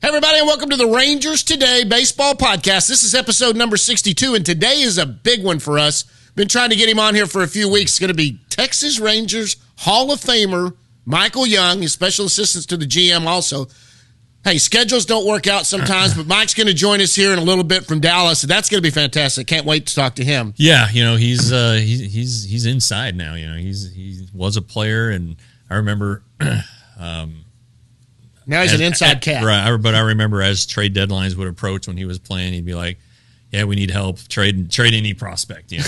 Hey everybody, and welcome to the Rangers Today Baseball Podcast. This is episode number 62, and today is a big one for us. Been trying to get him on here for a few weeks. It's going to be Texas Rangers Hall of Famer Michael Young, his special assistant to the GM also. Hey, schedules don't work out sometimes, but Mike's going to join us here in a little bit from Dallas, and that's going to be fantastic. Can't wait to talk to him. Yeah, you know, he's inside now. You know, he was a player, and I remember... Now he's an inside cat. Right, but I remember as trade deadlines would approach when he was playing, he'd be like, yeah, we need help. Trade any prospect. You know,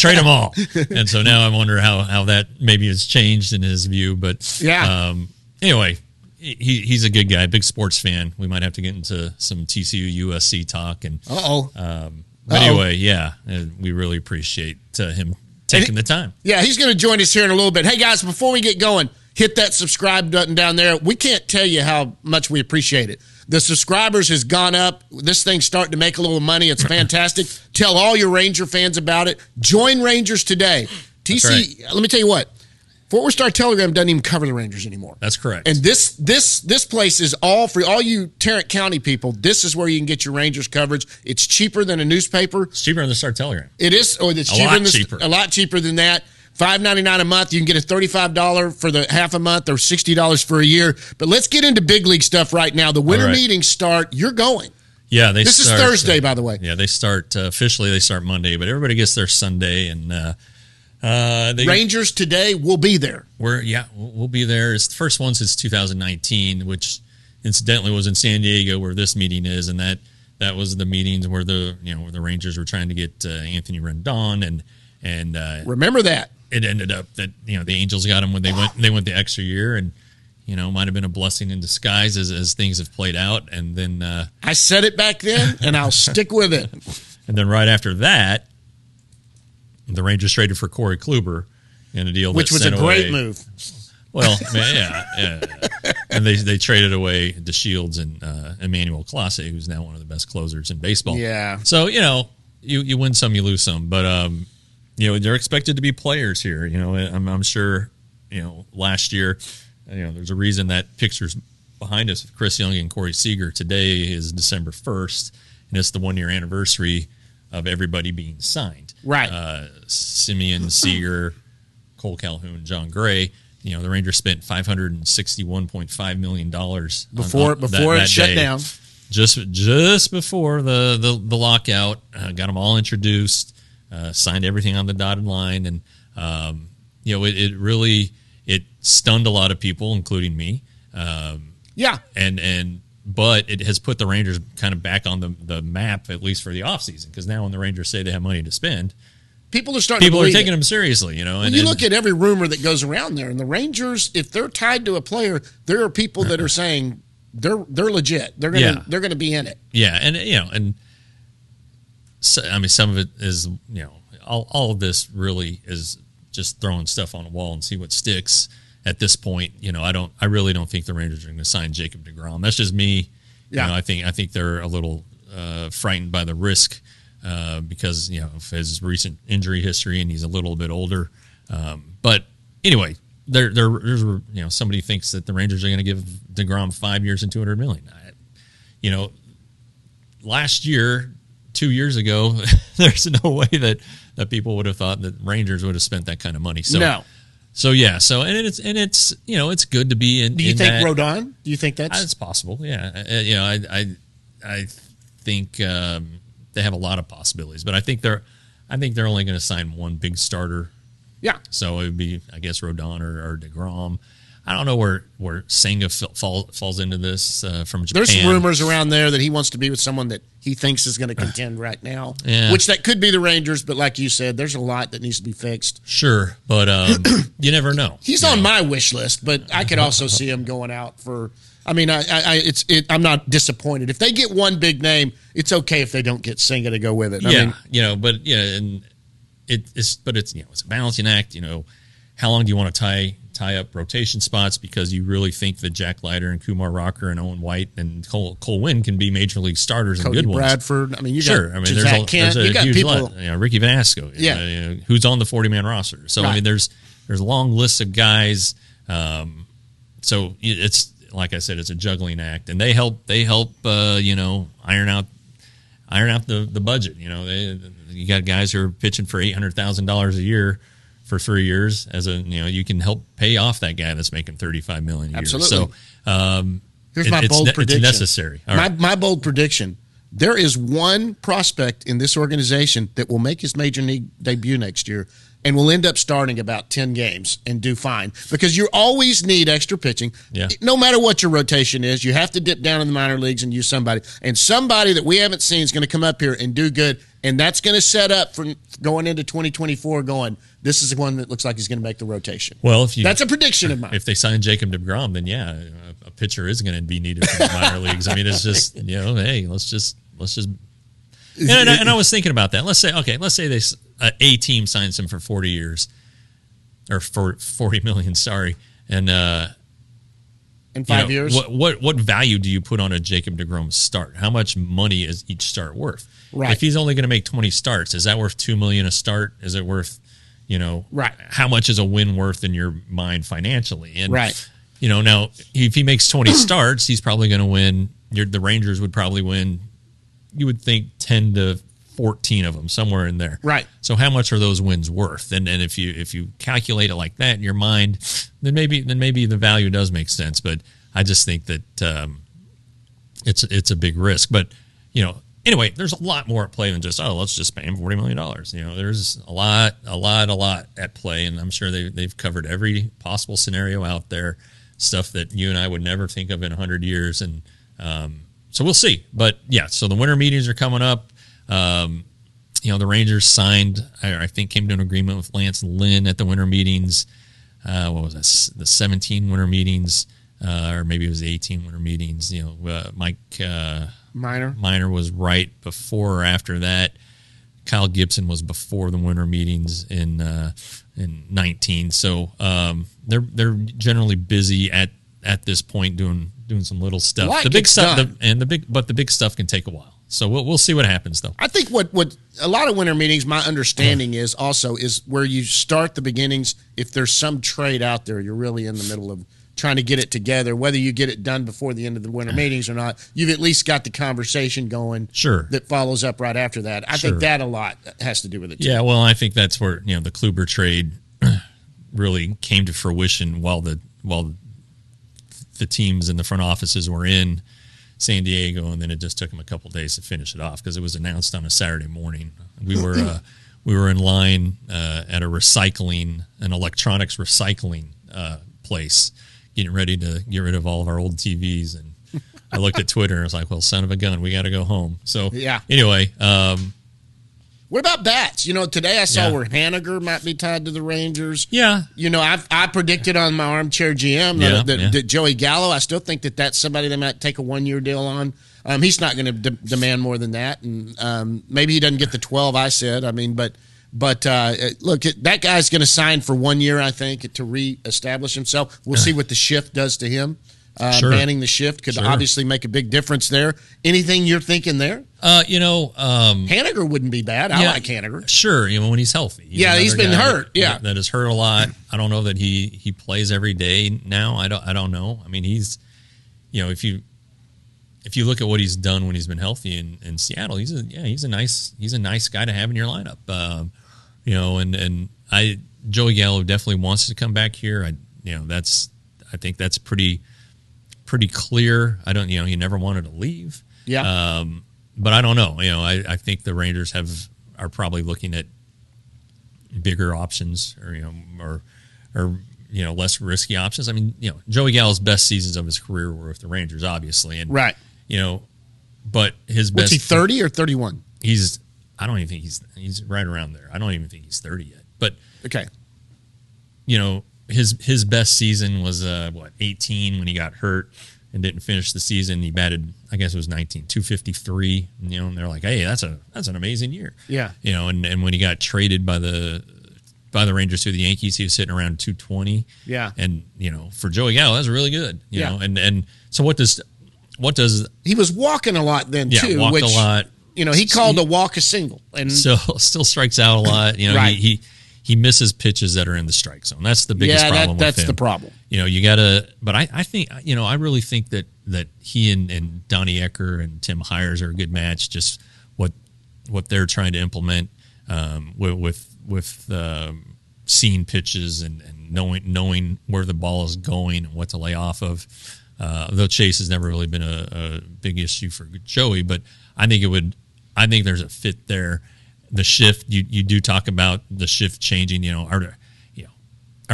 trade them all. And so now I wonder how that maybe has changed in his view. But yeah. Anyway, he's a good guy, big sports fan. We might have to get into some TCU USC talk. And but anyway, yeah, and we really appreciate him taking the time. Yeah, he's going to join us here in a little bit. Hey, guys, before we get going, hit that subscribe button down there. We can't tell you how much we appreciate it. The subscribers has gone up. This thing's starting to make a little money. It's fantastic. Tell all your Ranger fans about it. Join Rangers Today. TC, right. Let me tell you what. Fort Worth Star-Telegram doesn't even cover the Rangers anymore. That's correct. And this place is all for all you Tarrant County people. This is where you can get your Rangers coverage. It's cheaper than a newspaper. It's cheaper than the Star-Telegram. It is. Oh, it's cheaper. A lot cheaper than that. $5.99 a month. You can get a $35 for the half a month or $60 for a year. But let's get into big league stuff right now. The winter meetings start. You're going. Yeah, this is Thursday, by the way. Yeah, they start officially. They start Monday, but everybody gets their Sunday. And Rangers Today will be there. We'll be there. It's the first one since 2019, which incidentally was in San Diego, where this meeting is, and that was the meetings where the Rangers were trying to get Anthony Rendon and remember that. It ended up that the Angels got him when they went the extra year, and might have been a blessing in disguise as things have played out. And then I said it back then, and I'll stick with it. And then right after that, the Rangers traded for Corey Kluber in a deal, which was a great move. Well, yeah, and they traded away DeShields and Emmanuel Clase, who's now one of the best closers in baseball. Yeah, so you win some, you lose some, but. They're expected to be players here. I'm sure, last year, there's a reason that picture's behind us of Chris Young and Corey Seager. Today is December 1st, and it's the one-year anniversary of everybody being signed. Right. Simeon, Seager, Cole Calhoun, John Gray. The Rangers spent $561.5 million before it shut down. Just before the lockout, got them all introduced. Signed everything on the dotted line, and it really stunned a lot of people, including me. But it has put the Rangers kind of back on the map, at least for the offseason, because now when the Rangers say they have money to spend, people are taking them seriously. You look at every rumor that goes around there, and the Rangers, if they're tied to a player, there are people that are saying they're legit. They're gonna be in it. Yeah, and. So, some of it is, all of this really is just throwing stuff on a wall and see what sticks at this point. I really don't think the Rangers are going to sign Jacob DeGrom. That's just me. Yeah. I think they're a little frightened by the risk because, of his recent injury history, and he's a little bit older. But anyway, there's somebody thinks that the Rangers are going to give DeGrom 5 years and $200 million. Last year, 2 years ago, there's no way that people would have thought that Rangers would have spent that kind of money. So, no. So yeah. So and it's it's good to be in. Do you think Rodon? Do you think that's possible? Yeah. I think they have a lot of possibilities, but I think they're only going to sign one big starter. Yeah. So it would be, I guess, Rodon or DeGrom. I don't know where Senga falls into this from Japan. There's rumors around there that he wants to be with someone that he thinks is going to contend right now, which that could be the Rangers. But like you said, there's a lot that needs to be fixed. Sure, but you never know. He's on my wish list, but I could also see him going out for I mean, I'm not disappointed. If they get one big name, it's okay if they don't get Senga to go with it. It's a balancing act. How long do you want to tie up rotation spots because you really think that Jack Leiter and Kumar Rocker and Owen White and Cole Winn can be major league starters and good ones. Bradford. There's a huge lot. Ricky Venasco. Who's on the 40-man roster. So right. there's a long list of guys. So it's like I said, it's a juggling act, and they help iron out the budget. You got guys who are pitching for $800,000 a year for 3 years you can help pay off that guy that's making $35 million a year. Absolutely. So here's my bold prediction. It's necessary. My bold prediction: there is one prospect in this organization that will make his major league debut next year and will end up starting about 10 games and do fine, because you always need extra pitching. Yeah. No matter what your rotation is, you have to dip down in the minor leagues and use somebody. And somebody that we haven't seen is going to come up here and do good, and that's going to set up for going into 2024 going, this is the one that looks like he's going to make the rotation. Well, that's a prediction of mine. If they sign Jacob DeGrom, then yeah, a pitcher is going to be needed for the minor leagues. I mean, it's just, hey, let's just – and I was thinking about that. Let's say they – a team signs him for 40 years, or for $40 million. Sorry, and in 5 years, what value do you put on a Jacob DeGrom start? How much money is each start worth? Right. If he's only going to make 20 starts, is that worth $2 million a start? Is it worth, right? How much is a win worth in your mind financially? And right. Now if he makes 20 starts, he's probably going to win. The Rangers would probably win. You would think 10 to 14 of them, somewhere in there. Right. So how much are those wins worth? And if you calculate it like that in your mind, then maybe the value does make sense. But I just think that it's a big risk. But anyway, there's a lot more at play than just let's just pay him $40 million. There's a lot at play, and I'm sure they've covered every possible scenario out there, stuff that you and I would never think of in 100 years, and so we'll see. But yeah, so the winter meetings are coming up. The Rangers signed, I think, came to an agreement with Lance Lynn at the winter meetings. What was that? The 17 winter meetings, or maybe it was the 18 winter meetings. Mike Minor was right before or after that. Kyle Gibson was before the winter meetings in 19. So they're generally busy at this point doing some little stuff. Like the big stuff, the big stuff can take a while. So we'll see what happens, though. I think what a lot of winter meetings, my understanding is also, is where you start the beginnings. If there's some trade out there, you're really in the middle of trying to get it together. Whether you get it done before the end of the winter meetings or not, you've at least got the conversation going. Sure. That follows up right after that. I think that a lot has to do with it, too. Yeah, well, I think that's where the Kluber trade really came to fruition while the teams in the front offices were in San Diego, and then it just took them a couple of days to finish it off because it was announced on a Saturday morning. We were in line at an electronics recycling place, getting ready to get rid of all of our old TVs. And I looked at Twitter and I was like, "Well, son of a gun, we got to go home." So yeah. Anyway, what about bats? Today I saw where Haniger might be tied to the Rangers. Yeah. I predicted on my armchair GM that Joey Gallo, I still think that's somebody they might take a one-year deal on. He's not going to demand more than that, and maybe he doesn't get the 12 I said. I mean, but look, that guy's going to sign for 1 year, I think, to reestablish himself. We'll see what the shift does to him. Banning the shift could obviously make a big difference there. Anything you're thinking there? Haniger wouldn't be bad. I like Haniger. Sure, when he's healthy. He's been hurt. That is hurt a lot. I don't know that he plays every day now. I don't know. I mean, he's if you look at what he's done when he's been healthy in Seattle, he's a nice guy to have in your lineup. And Joey Gallo definitely wants to come back here. I think that's pretty clear. He never wanted to leave. Yeah. But I don't know. I think the Rangers are probably looking at bigger options or less risky options. I mean, Joey Gallo's best seasons of his career were with the Rangers, obviously. And right. But his best. Was he 30 or 31? I don't even think he's right around there. I don't even think he's 30 yet. But okay. His best season was 18 when he got hurt, and didn't finish the season. He batted, I guess it was 19, .253. You know, and they're like, hey, that's an amazing year. Yeah. You know, and when he got traded by the Rangers to the Yankees, he was sitting around .220. Yeah. And, you know, for Joey Gallo, that's really good. You know, and so what does he was walking a lot then too. Walked a lot. You know, he called a walk a single, and so still strikes out a lot. You know, right. He misses pitches that are in the strike zone. That's the biggest problem. That's the problem. You know, you gotta. But I think, you know, I really think that he and Donnie Ecker and Tim Hires are a good match. Just what they're trying to implement with seeing pitches and knowing where the ball is going and what to lay off of. Though chase has never really been a big issue for Joey, but I think there's a fit there. The shift, you do talk about the shift changing, all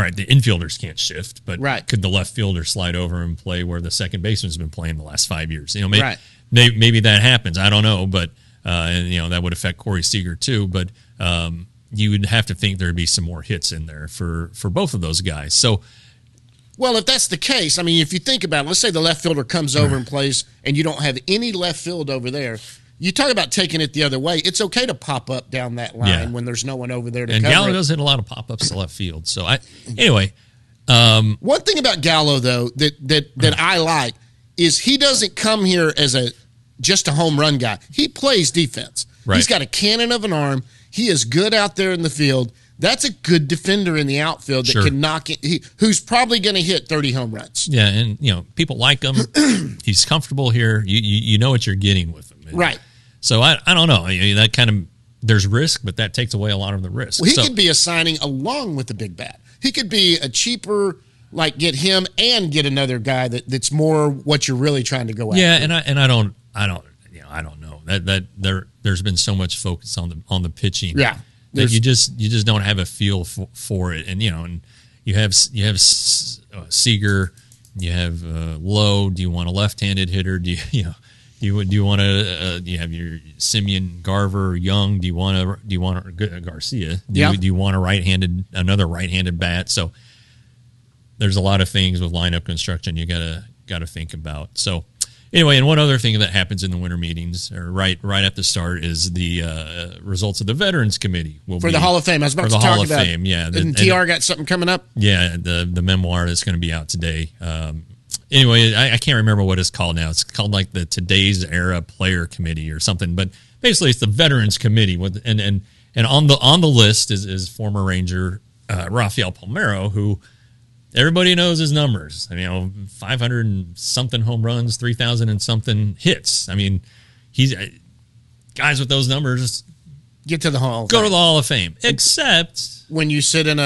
right, the infielders can't shift, but right. Could the left fielder slide over and play where the second baseman's been playing the last 5 years? You know, maybe, right. maybe that happens. I don't know, but and you know that would affect Corey Seager too. But you would have to think there'd be some more hits in there for both of those guys. So. Well, if that's the case, I mean, if you think about it, let's say the left fielder comes over and plays, and you don't have any left field over there. You talk about taking it the other way. It's okay to pop up down that line when there's no one over there to cover. And Gallo does hit a lot of pop-ups to left field. So, anyway. One thing about Gallo, though, that I like is he doesn't come here as just a home run guy. He plays defense. Right. He's got a cannon of an arm. He is good out there in the field. That's a good defender in the outfield that can knock it. Who's probably going to hit 30 home runs. Yeah, and you know people like him. He's comfortable here. You know what you're getting with him, right? So I don't know. I mean, that kind of there's risk, but that takes away a lot of the risk. Well, he could be a signing along with the big bat. He could be a cheaper, like get him and get another guy that's more what you're really trying to go after. Yeah, and I don't know that there's been so much focus on the pitching. Yeah. That you just don't have a feel for it, and you know, and you have Seager, you have Lowe. Do you want a left-handed hitter? Do you want to? Do you have your Semien, Garver, Young? Do you want Garcia? Do you want another right-handed bat? So there's a lot of things with lineup construction you gotta think about. So. Anyway, and one other thing that happens in the winter meetings, or right at the start, is the results of the Veterans Committee for the Hall of Fame. I was about to talk about it. Yeah, and TR got something coming up. Yeah, the memoir that's going to be out today. Anyway, I can't remember what it's called now. It's called like the Today's Era Player Committee or something. But basically, it's the Veterans Committee with and on the list is former Ranger Rafael Palmeiro, who. Everybody knows his numbers. I mean, 500 and something home runs, 3,000 and something hits. I mean, he's guys with those numbers get to the Hall of Fame. Go to the Hall of Fame. Except when you sit in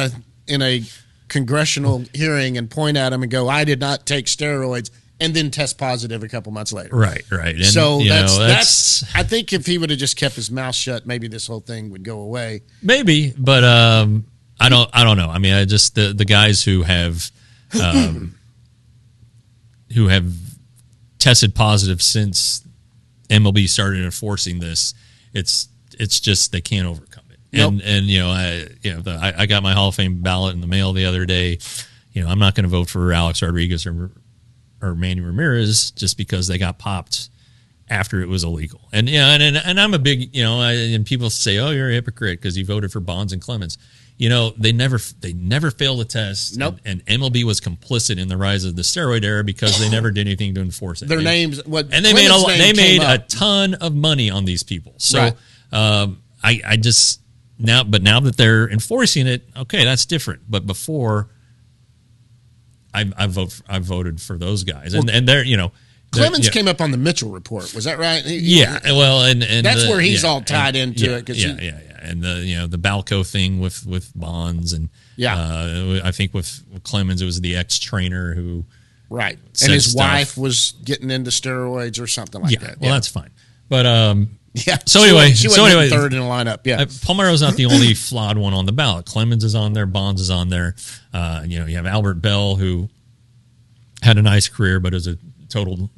a congressional hearing and point at him and go, "I did not take steroids," and then test positive a couple months later. Right. And so that's I think if he would have just kept his mouth shut, maybe this whole thing would go away. Maybe, but I don't know. I mean, I just the guys who have tested positive since MLB started enforcing this. It's just they can't overcome it. Nope. And I got my Hall of Fame ballot in the mail the other day. You know, I'm not going to vote for Alex Rodriguez or Manny Ramirez just because they got popped after it was illegal. And yeah, and I'm a big and people say, "Oh, you're a hypocrite because you voted for Bonds and Clemens." You know, they never failed the test. Nope. And MLB was complicit in the rise of the steroid era because they never did anything to enforce it. Their names, they made a ton of money on these people. So right. Now that they're enforcing it, okay, that's different. But before, I voted for those guys, and they're Clemens came up on the Mitchell report. Was that right? And that's where he's all tied into it. And the Balco thing with Bonds and I think with Clemens it was the ex-trainer who and his wife was getting into steroids or something like that. Well, that's fine. But she went third in the lineup. Yeah, Palmeiro's not the only flawed one on the ballot. Clemens is on there. Bonds is on there. You have Albert Bell who had a nice career, but is a total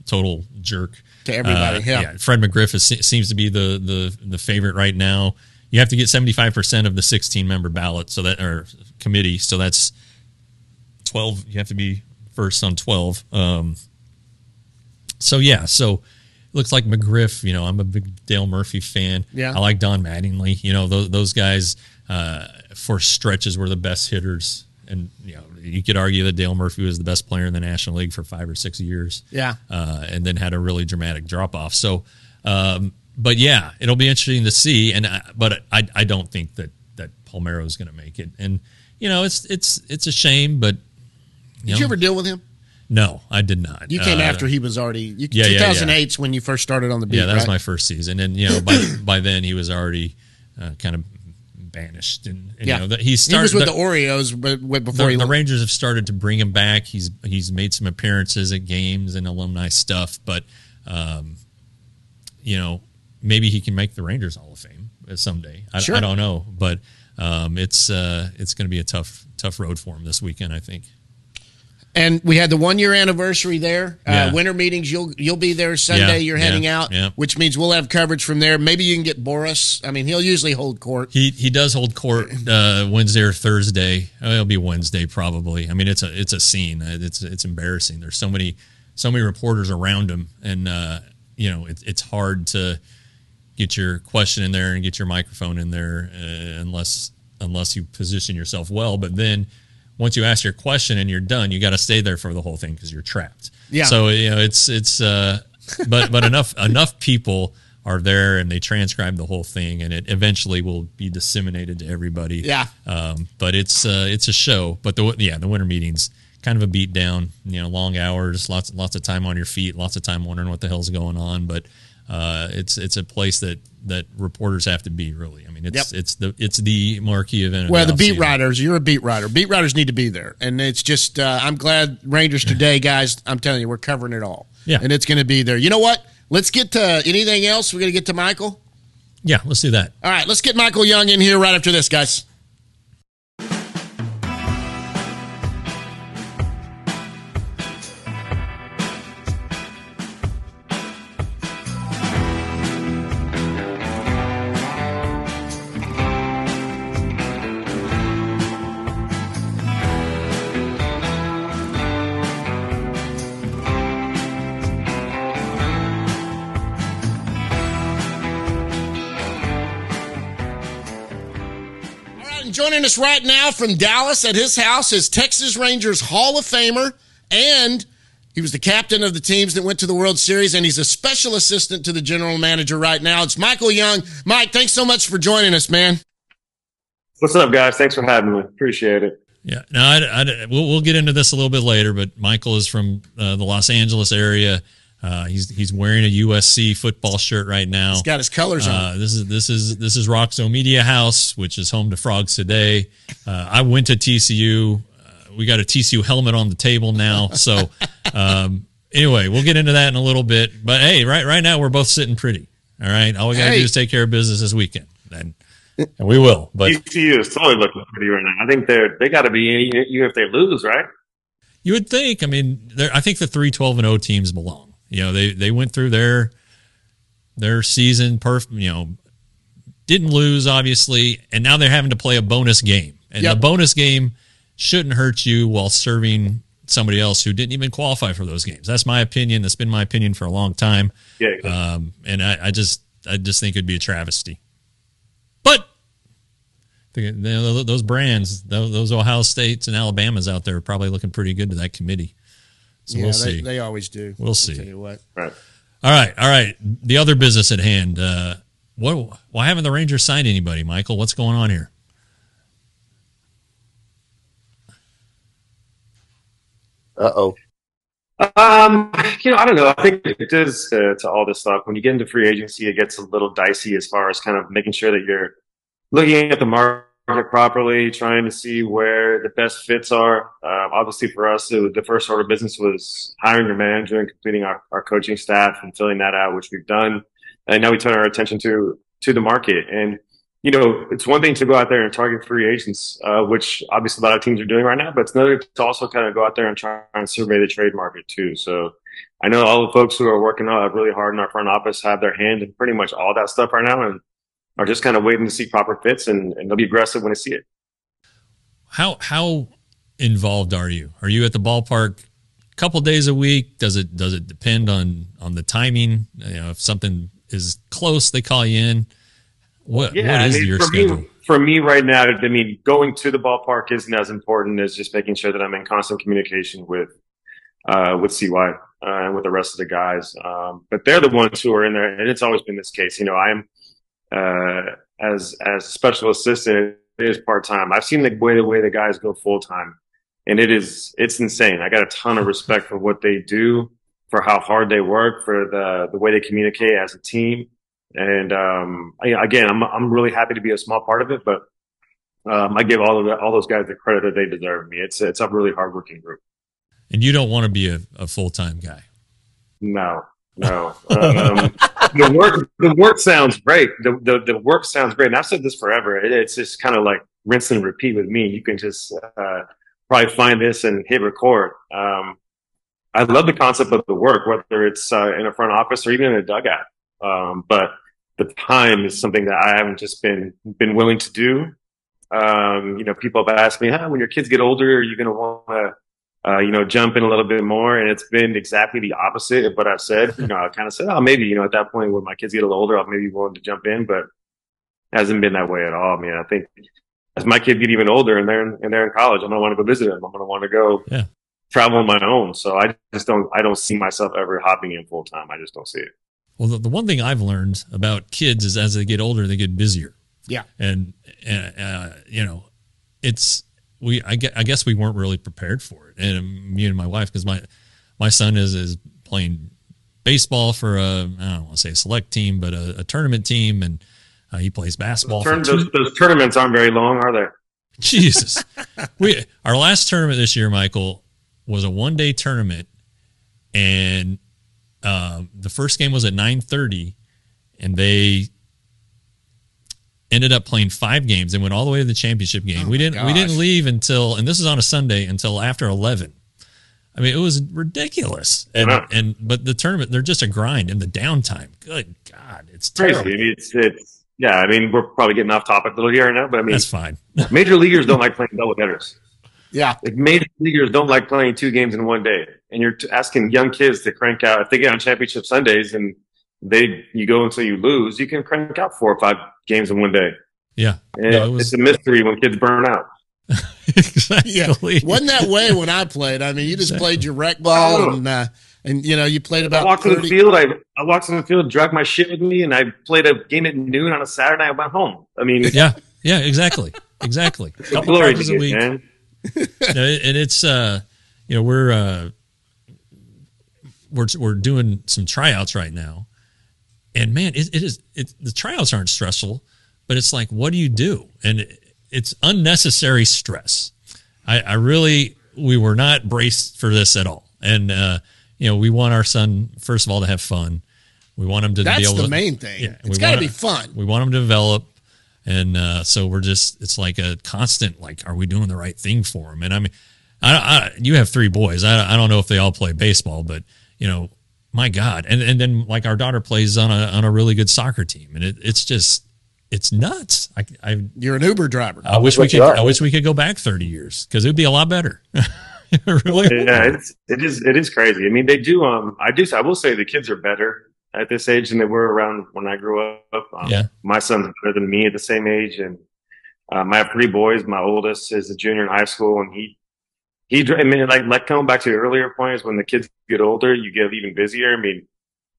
jerk to everybody. Fred McGriff seems to be the favorite right now. You have to get 75% of the 16-member ballot, so that or committee. So that's 12. You have to be first on 12. So, yeah, so it looks like McGriff, you know, I'm a big Dale Murphy fan. Yeah. I like Don Mattingly. You know, those guys for stretches were the best hitters. And, you know, you could argue that Dale Murphy was the best player in the National League for 5 or 6 years. Yeah. And then had a really dramatic drop-off. So, but, yeah, it'll be interesting to see. And But I don't think that Palmeiro is going to make it. And, you know, it's a shame, but, you know, you ever deal with him? No, I did not. You came after he was already 2008's when you first started on the beat, yeah, that was my first season. And, you know, by then he was already kind of banished. And yeah. You know, he was with the Orioles but before the Rangers have started to bring him back. He's made some appearances at games and alumni stuff. But, you know, maybe he can make the Rangers Hall of Fame someday. I don't know. But it's going to be a tough road for him this weekend, I think. And we had the 1 year anniversary there. Yeah. Winter meetings, you'll be there Sunday. Yeah, you're heading out, which means we'll have coverage from there. Maybe you can get Boris. I mean, he'll usually hold court. He does hold court Wednesday or Thursday. It'll be Wednesday probably. I mean, it's a scene. It's embarrassing. There's so many reporters around him, and you know it's hard to get your question in there and get your microphone in there unless you position yourself well. But then, once you ask your question and you're done, you got to stay there for the whole thing because you're trapped. Yeah. So, you know, but enough people are there and they transcribe the whole thing, and it eventually will be disseminated to everybody. Yeah. But it's a show. But the winter meetings, kind of a beat down. You know, long hours, lots of time on your feet, lots of time wondering what the hell's going on. But it's a place that reporters have to be, really. I mean, it's the marquee event. Well, the beat writers, you're a beat writer. Beat writers need to be there. And it's just, I'm glad Rangers Today, guys, I'm telling you, we're covering it all. Yeah. And it's going to be there. You know what? Let's get to anything else. We're going to get to Michael. Yeah, let's do that. All right, let's get Michael Young in here right after this, guys. Joining us right now from Dallas at his house is Texas Rangers Hall of Famer, and he was the captain of the teams that went to the World Series, and he's a special assistant to the general manager right now. It's Michael Young. Mike, thanks so much for joining us, man. What's up, guys? Thanks for having me. Appreciate it. Yeah, no, we'll get into this a little bit later, but Michael is from the Los Angeles area. He's wearing a USC football shirt right now. He's got his colors on. This is Roxo Media House, which is home to Frogs Today. I went to TCU. We got a TCU helmet on the table now. So anyway, we'll get into that in a little bit. But hey, right now we're both sitting pretty. All right, all we gotta do is take care of business this weekend, and we will. But TCU is totally looking pretty right now. I think they got to be in even if they lose, right? You would think. I mean, I think the 3-12-0 teams belong. You know, they went through their season, you know, didn't lose, obviously, and now they're having to play a bonus game. And the bonus game shouldn't hurt you while serving somebody else who didn't even qualify for those games. That's my opinion. That's been my opinion for a long time. Yeah, exactly. And I just think it'd be a travesty. But those brands, those Ohio States and Alabamas out there are probably looking pretty good to that committee. So yeah, we'll see. They always do. We'll see. Tell you what. Right. All right. The other business at hand. Why haven't the Rangers signed anybody, Michael? What's going on here? You know, I don't know. I think it is to all this stuff. When you get into free agency, it gets a little dicey as far as kind of making sure that you're looking at the market properly, trying to see where the best fits are. Obviously for us, the first order of business was hiring your manager and completing our coaching staff and filling that out, which we've done. And now we turn our attention to the market. And, you know, it's one thing to go out there and target free agents, which obviously a lot of teams are doing right now, but it's another to also kind of go out there and try and survey the trade market too. So I know all the folks who are working really hard in our front office have their hand in pretty much all that stuff right now, and are just kind of waiting to see proper fits, and they'll be aggressive when they see it. How involved are you? Are you at the ballpark a couple days a week? Does it depend on the timing? You know, if something is close, they call you in. What is your schedule? For me right now, I mean, going to the ballpark isn't as important as just making sure that I'm in constant communication with CY and with the rest of the guys. But they're the ones who are in there, and it's always been this case. You know, I'm as special assistant, it is part-time. I've seen the way the guys go full-time, and it's insane. I got a ton of respect for what they do, for how hard they work, for the way they communicate as a team. And again, I'm really happy to be a small part of it, but I give all those guys the credit that they deserve. Me, it's a really hardworking group. And you don't want to be a full-time guy. No. The work sounds great. The work sounds great. And I've said this forever. It's just kind of like rinse and repeat with me. You can just probably find this and hit record. I love the concept of the work, whether it's in a front office or even in a dugout. But the time is something that I haven't just been willing to do. You know, people have asked me, when your kids get older, are you going to want to, you know, jump in a little bit more? And it's been exactly the opposite of what I've said. You know, I kind of said, oh, maybe, you know, at that point when my kids get a little older, I'll maybe be willing to jump in, but it hasn't been that way at all, man. I think as my kids get even older and they're in college, I'm going to want to go visit them. I'm going to want to go travel on my own. So I don't see myself ever hopping in full time. I just don't see it. Well, the one thing I've learned about kids is as they get older, they get busier. Yeah. And you know, I guess we weren't really prepared for it, and me and my wife, because my son is playing baseball for I don't want to say a select team, but a tournament team, and he plays basketball. Those tournaments aren't very long, are they? Jesus, our last tournament this year, Michael, was a one-day tournament, and the first game was at 9:30, and they ended up playing 5 games and went all the way to the championship game. We didn't leave until, and this is on a Sunday, until after 11. I mean, it was ridiculous. But the tournament, they're just a grind in the downtime. Good God, it's terrible. Crazy. I mean, yeah, I mean, we're probably getting off topic a little here right now, but I mean, that's fine. Major leaguers don't like playing double headers. Yeah. Like, major leaguers don't like playing 2 games in one day. And you're asking young kids to crank out, if they get on championship Sundays and you go until you lose, you can crank out 4 or 5 games in one day. Yeah. No, it's a mystery when kids burn out. Exactly. Yeah. Wasn't that way when I played. I mean, you just played your rec ball and you know, you played about 30. I walked in the field, dragged my shit with me, and I played a game at noon on a Saturday. I went home. I mean. Yeah, exactly. Exactly. A couple hours a week. Man. No, and it's, you know, we're doing some tryouts right now. And man, the tryouts aren't stressful, but it's like, what do you do? And it's unnecessary stress. We were not braced for this at all. And, you know, we want our son, first of all, to have fun. We want him to be able to. That's the main thing. Yeah, it's got to be fun. We want him to develop. And so we're just, it's like a constant, like, are we doing the right thing for him? And I mean, you have 3 boys. I don't know if they all play baseball, but, you know, my God. And then like our daughter plays on a really good soccer team, and it's just, it's nuts. You're an Uber driver. I wish we could go back 30 years because it would be a lot better. Really? Yeah, it is crazy. I mean, they do. I will say the kids are better at this age than they were around when I grew up. My son's better than me at the same age. And I have 3 boys. My oldest is a junior in high school, and I mean, like coming back to the earlier point is when the kids get older, you get even busier. I mean,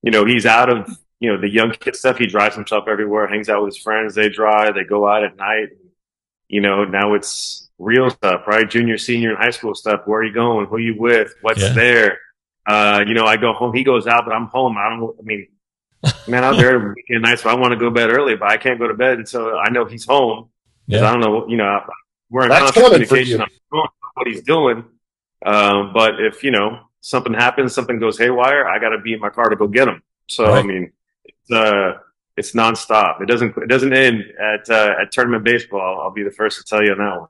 you know, he's out of, you know, the young kid stuff. He drives himself everywhere, hangs out with his friends. They drive, they go out at night. You know, now it's real stuff, right? Junior, senior in high school stuff. Where are you going? Who are you with? What's there? You know, I go home, he goes out, but I'm home. Man, I'm there every weekend night, so I want to go to bed early, but I can't go to bed until I know he's home. Yeah. I don't know, you know, we're in constant communication. I'm going what he's doing, but if you know something happens, something goes haywire, I got to be in my car to go get him. So right. I mean, it's nonstop. It doesn't end at tournament baseball. I'll be the first to tell you on that one.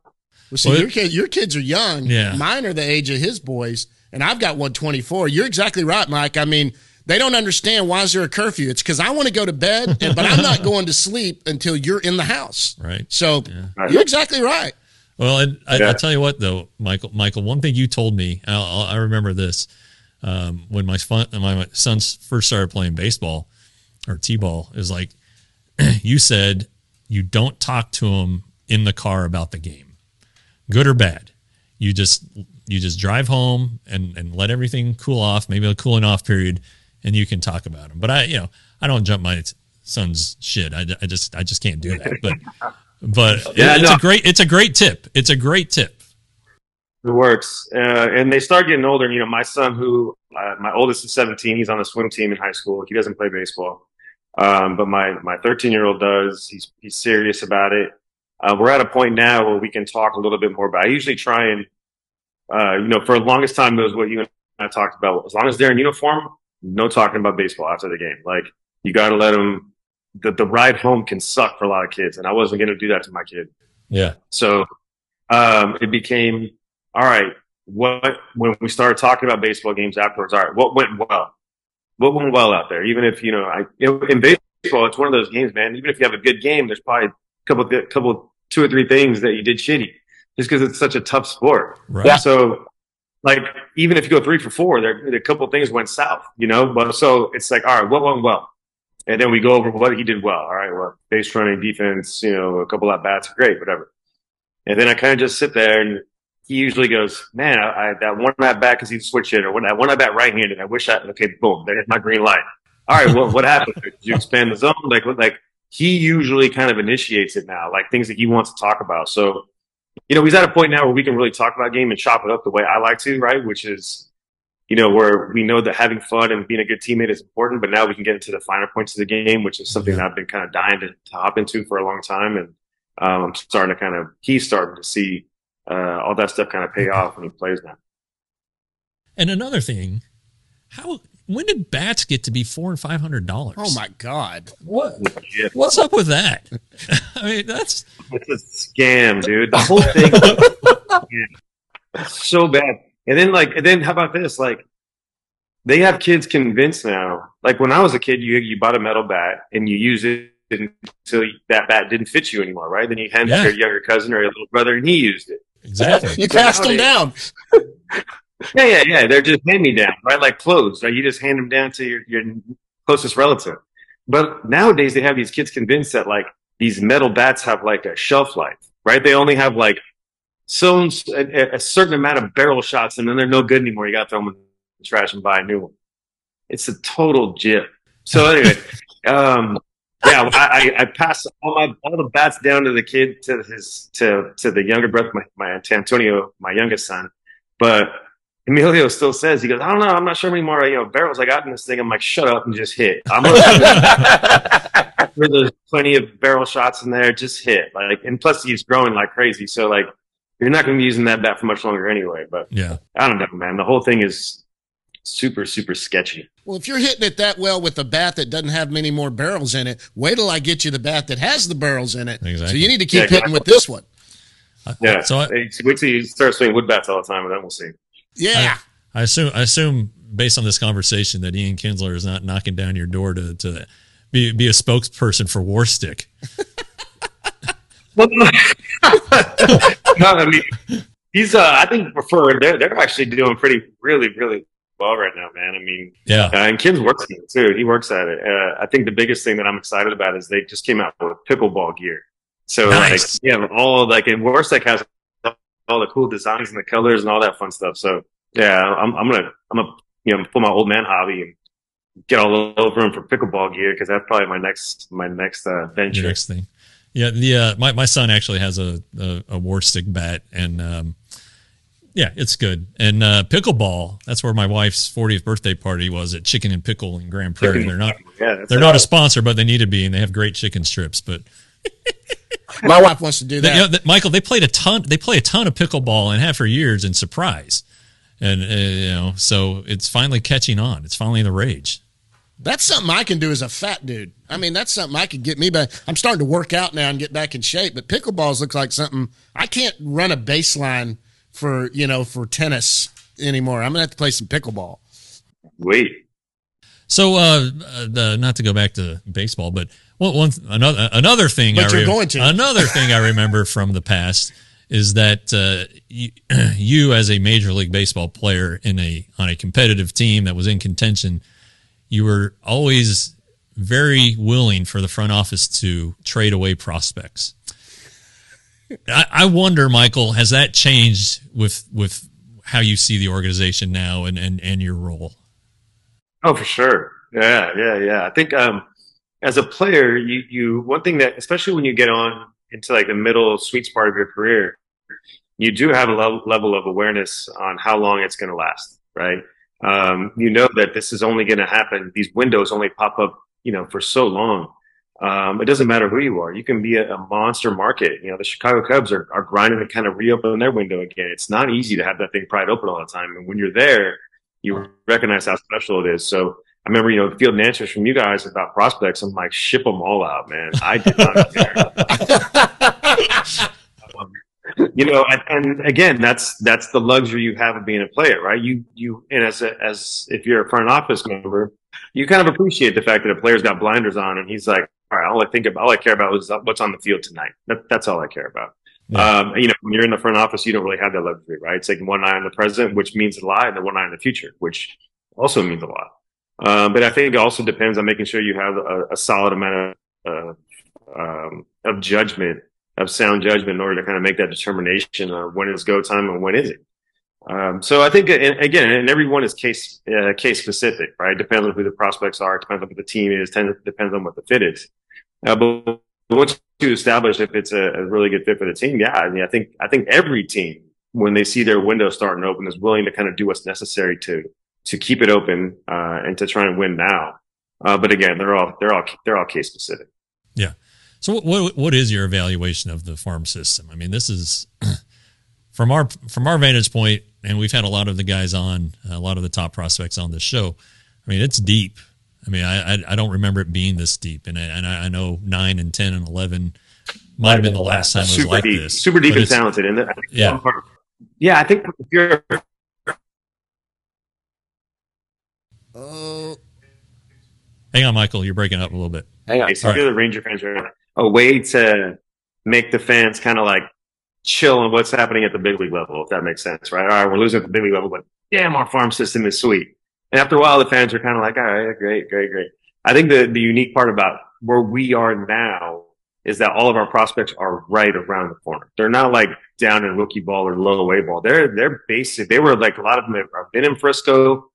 Well, see, your kids are young. Yeah. Mine are the age of his boys, and I've got one 24. You're exactly right, Mike. I mean, they don't understand why is there a curfew. It's because I want to go to bed, but I'm not going to sleep until you're in the house. Right. So you're exactly right. Well, and I tell you what, though, Michael, one thing you told me, I remember this, when my sons first started playing baseball or t-ball, is like, you said you don't talk to them in the car about the game, good or bad. You just drive home and let everything cool off, maybe a cooling off period, and you can talk about them. But I don't jump my son's shit. I just can't do that. But yeah, it's a great tip. It's a great tip. It works. And they start getting older. And, you know, my son, who my oldest is 17, he's on the swim team in high school. He doesn't play baseball. But my 13-year-old does. He's serious about it. We're at a point now where we can talk a little bit more about it. I usually try and, you know, for the longest time, it was what you and I talked about. As long as they're in uniform, no talking about baseball after the game. Like, you got to let them, the ride home can suck for a lot of kids. And I wasn't going to do that to my kid. Yeah. So it became, all right, when we started talking about baseball games afterwards, all right, what went well? What went well out there? Even if, you know, in baseball, it's one of those games, man. Even if you have a good game, there's probably two or three things that you did shitty, just because it's such a tough sport. Right. So, like, even if you go 3 for 4, there a couple things went south, you know. But so it's like, all right, what went well? And then we go over what he did well. All right, well, base running, defense, you know, a couple at bats, great, whatever. And then I kind of just sit there, and he usually goes, "Man, I that one at bat because he switched it, or that one at bat right handed. I wish I okay, boom, there's my green light. All right, well, what happened? Did you expand the zone? Like." He usually kind of initiates it now, like things that he wants to talk about. So, you know, he's at a point now where we can really talk about game and chop it up the way I like to, right? Which is, you know, where we know that having fun and being a good teammate is important, but now we can get into the finer points of the game, which is something that I've been kind of dying to hop into for a long time. And I'm starting to he's starting to see all that stuff kind of pay off when he plays now. And another thing, when did bats get to be $400 and $500? Oh my God! What's up with that? I mean, it's a scam, dude. The whole thing, that's so bad. And then, how about this? Like, they have kids convinced now. Like, when I was a kid, you bought a metal bat and you used it until that bat didn't fit you anymore, right? Then you handed it to your younger cousin or your little brother, and he used it. Exactly. You cast them down. Yeah. They're just hand-me-down, right? Like clothes, right? You just hand them down to your closest relative. But nowadays, they have these kids convinced that, like, these metal bats have, like, a shelf life, right? They only have, like, a certain amount of barrel shots, and then they're no good anymore. You got to throw them in the trash and buy a new one. It's a total jip. So anyway, yeah, I passed all the bats down to the kid, to the younger brother, my Antonio, my youngest son. But Emilio still says, he goes, I don't know, I'm not sure how many more, you know, barrels I got in this thing. I'm like, shut up and just hit. There's plenty of barrel shots in there, just hit. Like, and plus he's growing like crazy, so like you're not going to be using that bat for much longer anyway. But yeah, I don't know, man. The whole thing is super, super sketchy. Well, if you're hitting it that well with a bat that doesn't have many more barrels in it, wait till I get you the bat that has the barrels in it. Exactly. So you need to keep hitting with this one. Yeah, so wait till you start swinging wood bats all the time, and then we'll see. Yeah, I assume based on this conversation that Ian Kinsler is not knocking down your door to be a spokesperson for War Stick. Well, no, I mean, he's. I think they're actually doing really well right now, man. I mean, yeah, and Kim's working too. He works at it. I think the biggest thing that I'm excited about is they just came out with pickleball gear. So nice. And War Stick has all the cool designs and the colors and all that fun stuff. So yeah, I'm gonna pull my old man hobby and get all over him for pickleball gear, because that's probably my next venture. Your next thing, yeah. The my son actually has a War Stick bat, and yeah, it's good. And pickleball, that's where my wife's 40th birthday party was, at Chicken and Pickle in Grand Prairie. They're not a sponsor, but they need to be, and they have great chicken strips, but. My wife wants to do that. Michael, they play a ton of pickleball and have for years in Surprise, and so it's finally catching on. It's finally the rage. That's something I can do as a fat dude. I mean, that's something I could get me back. I'm starting to work out now and get back in shape. But pickleballs looks like something I can't run a baseline for. For tennis anymore. I'm gonna have to play some pickleball. Wait. So, not to go back to baseball, but another thing I remember from the past is that you as a Major League Baseball player on a competitive team that was in contention, you were always very willing for the front office to trade away prospects. I wonder, Michael, has that changed with how you see the organization now and your role? Oh, for sure. Yeah. I think as a player, you one thing that, especially when you get on into like the middle sweet spot of your career, you do have a level of awareness on how long it's going to last, right? You know that this is only going to happen. These windows only pop up, for so long. It doesn't matter who you are. You can be a monster market. The Chicago Cubs are grinding to kind of reopen their window again. It's not easy to have that thing pried open all the time. And when you're there, you recognize how special it is. So I remember, fielding answers from you guys about prospects. I'm like, ship them all out, man. I did not care. And again, that's the luxury you have of being a player, right? And as if you're a front office member, you kind of appreciate the fact that a player's got blinders on and he's like, all right, all I care about is what's on the field tonight. That's all I care about. Yeah. When you're in the front office, you don't really have that luxury, right? It's like one eye on the present, which means a lot, and the one eye on the future, which also means a lot. But I think it also depends on making sure you have a solid amount of judgment, of sound judgment, in order to kind of make that determination of when is go time and when isn't. So I think, and everyone is case specific, right? Depends on who the prospects are, depends on who the team is, depends on what the fit is. But once you establish if it's a really good fit for the team, yeah, I think every team, when they see their window starting to open, is willing to kind of do what's necessary to keep it open and to try and win now. But again, they're all case specific. Yeah. So what is your evaluation of the farm system? I mean, this is from our vantage point, and we've had a lot of the guys on, a lot of the top prospects on this show. I mean, it's deep. I mean, I don't remember it being this deep, and I know 9 and 10 and 11 might have been the last time it was like this. Super deep and talented, isn't it? I think if you're. Hang on, Michael. You're breaking up a little bit. Hang on. So you're the Ranger fans are a way to make the fans kind of like chill on what's happening at the big league level, if that makes sense, right? All right, we're losing at the big league level, but damn, our farm system is sweet. And after a while, the fans are kind of like, all right, great. I think the unique part about where we are now is that all of our prospects are right around the corner. They're not like down in rookie ball or low A ball. They're basic. They were like a lot of them have been in Frisco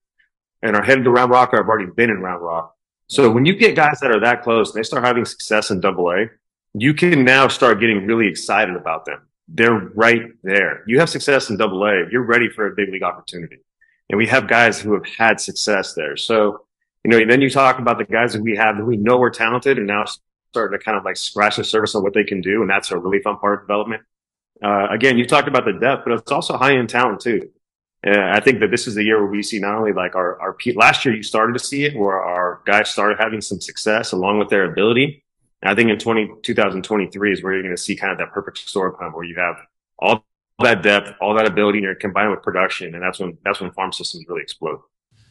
and are headed to Round Rock or have already been in Round Rock. So when you get guys that are that close and they start having success in Double-A, you can now start getting really excited about them. They're right there. You have success in Double-A, you're ready for a big league opportunity. And we have guys who have had success there. So, then you talk about the guys that we have that we know are talented and now starting to kind of like scratch the surface on what they can do. And that's a really fun part of development. Again, you talked about the depth, but it's also high-end talent too. I think that this is the year where we see not only like our last year you started to see it where our guys started having some success along with their ability. And I think in 2023 is where you're going to see kind of that perfect storm where you have all that depth, all that ability, and you're combined with production, and that's when farm systems really explode.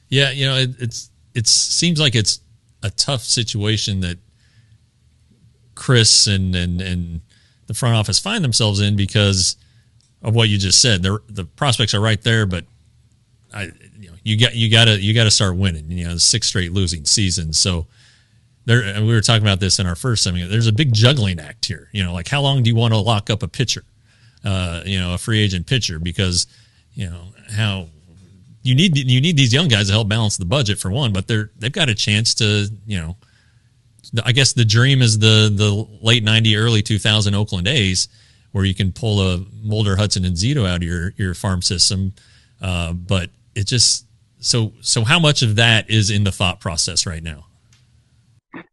Yeah, it seems like it's a tough situation that Chris and the front office find themselves in because of what you just said. The prospects are right there, but you gotta start winning, 6 straight losing seasons. So and we were talking about this in our first segment. There's a big juggling act here, like how long do you want to lock up a pitcher, a free agent pitcher, because how you need these young guys to help balance the budget for one, but they've got a chance to, I guess the dream is the late 90, early 2000 Oakland A's, where you can pull a Mulder, Hudson, and Zito out of your farm system. But it just, so how much of that is in the thought process right now?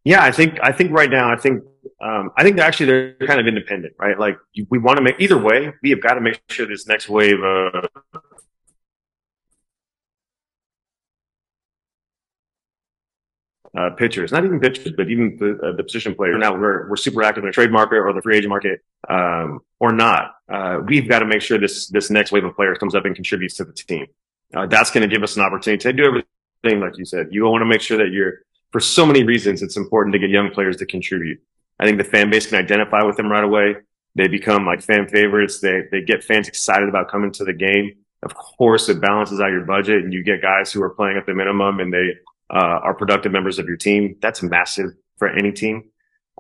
Yeah, I think right now, I think actually they're kind of independent, right? Like we want to make, either way, we have got to make sure this next wave of pitchers, not even pitchers, but even the position players. Now we're super active in the trade market or the free agent market, or not. We've got to make sure this next wave of players comes up and contributes to the team. That's going to give us an opportunity to do everything, like you said. You want to make sure that for so many reasons, it's important to get young players to contribute. I think the fan base can identify with them right away. They become like fan favorites. They get fans excited about coming to the game. Of course, it balances out your budget, and you get guys who are playing at the minimum, and they are productive members of your team. That's massive for any team.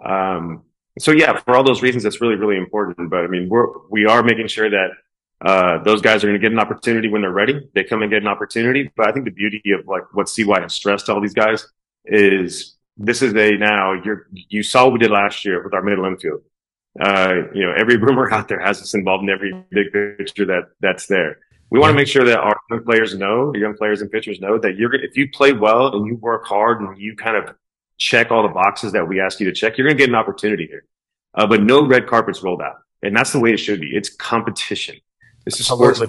So yeah, for all those reasons, that's really, really important. But I mean, we are making sure that those guys are going to get an opportunity when they're ready. They come and get an opportunity. But I think the beauty of like what CY has stressed to all these guys is this is a now you saw what we did last year with our middle infield. You know, every rumor out there has us involved in every big picture that's there. We want to make sure that our young players know, the young players and pitchers know that if you play well and you work hard and you kind of check all the boxes that we ask you to check, you're going to get an opportunity here. But no red carpet's rolled out, and that's the way it should be. It's competition. This is sports.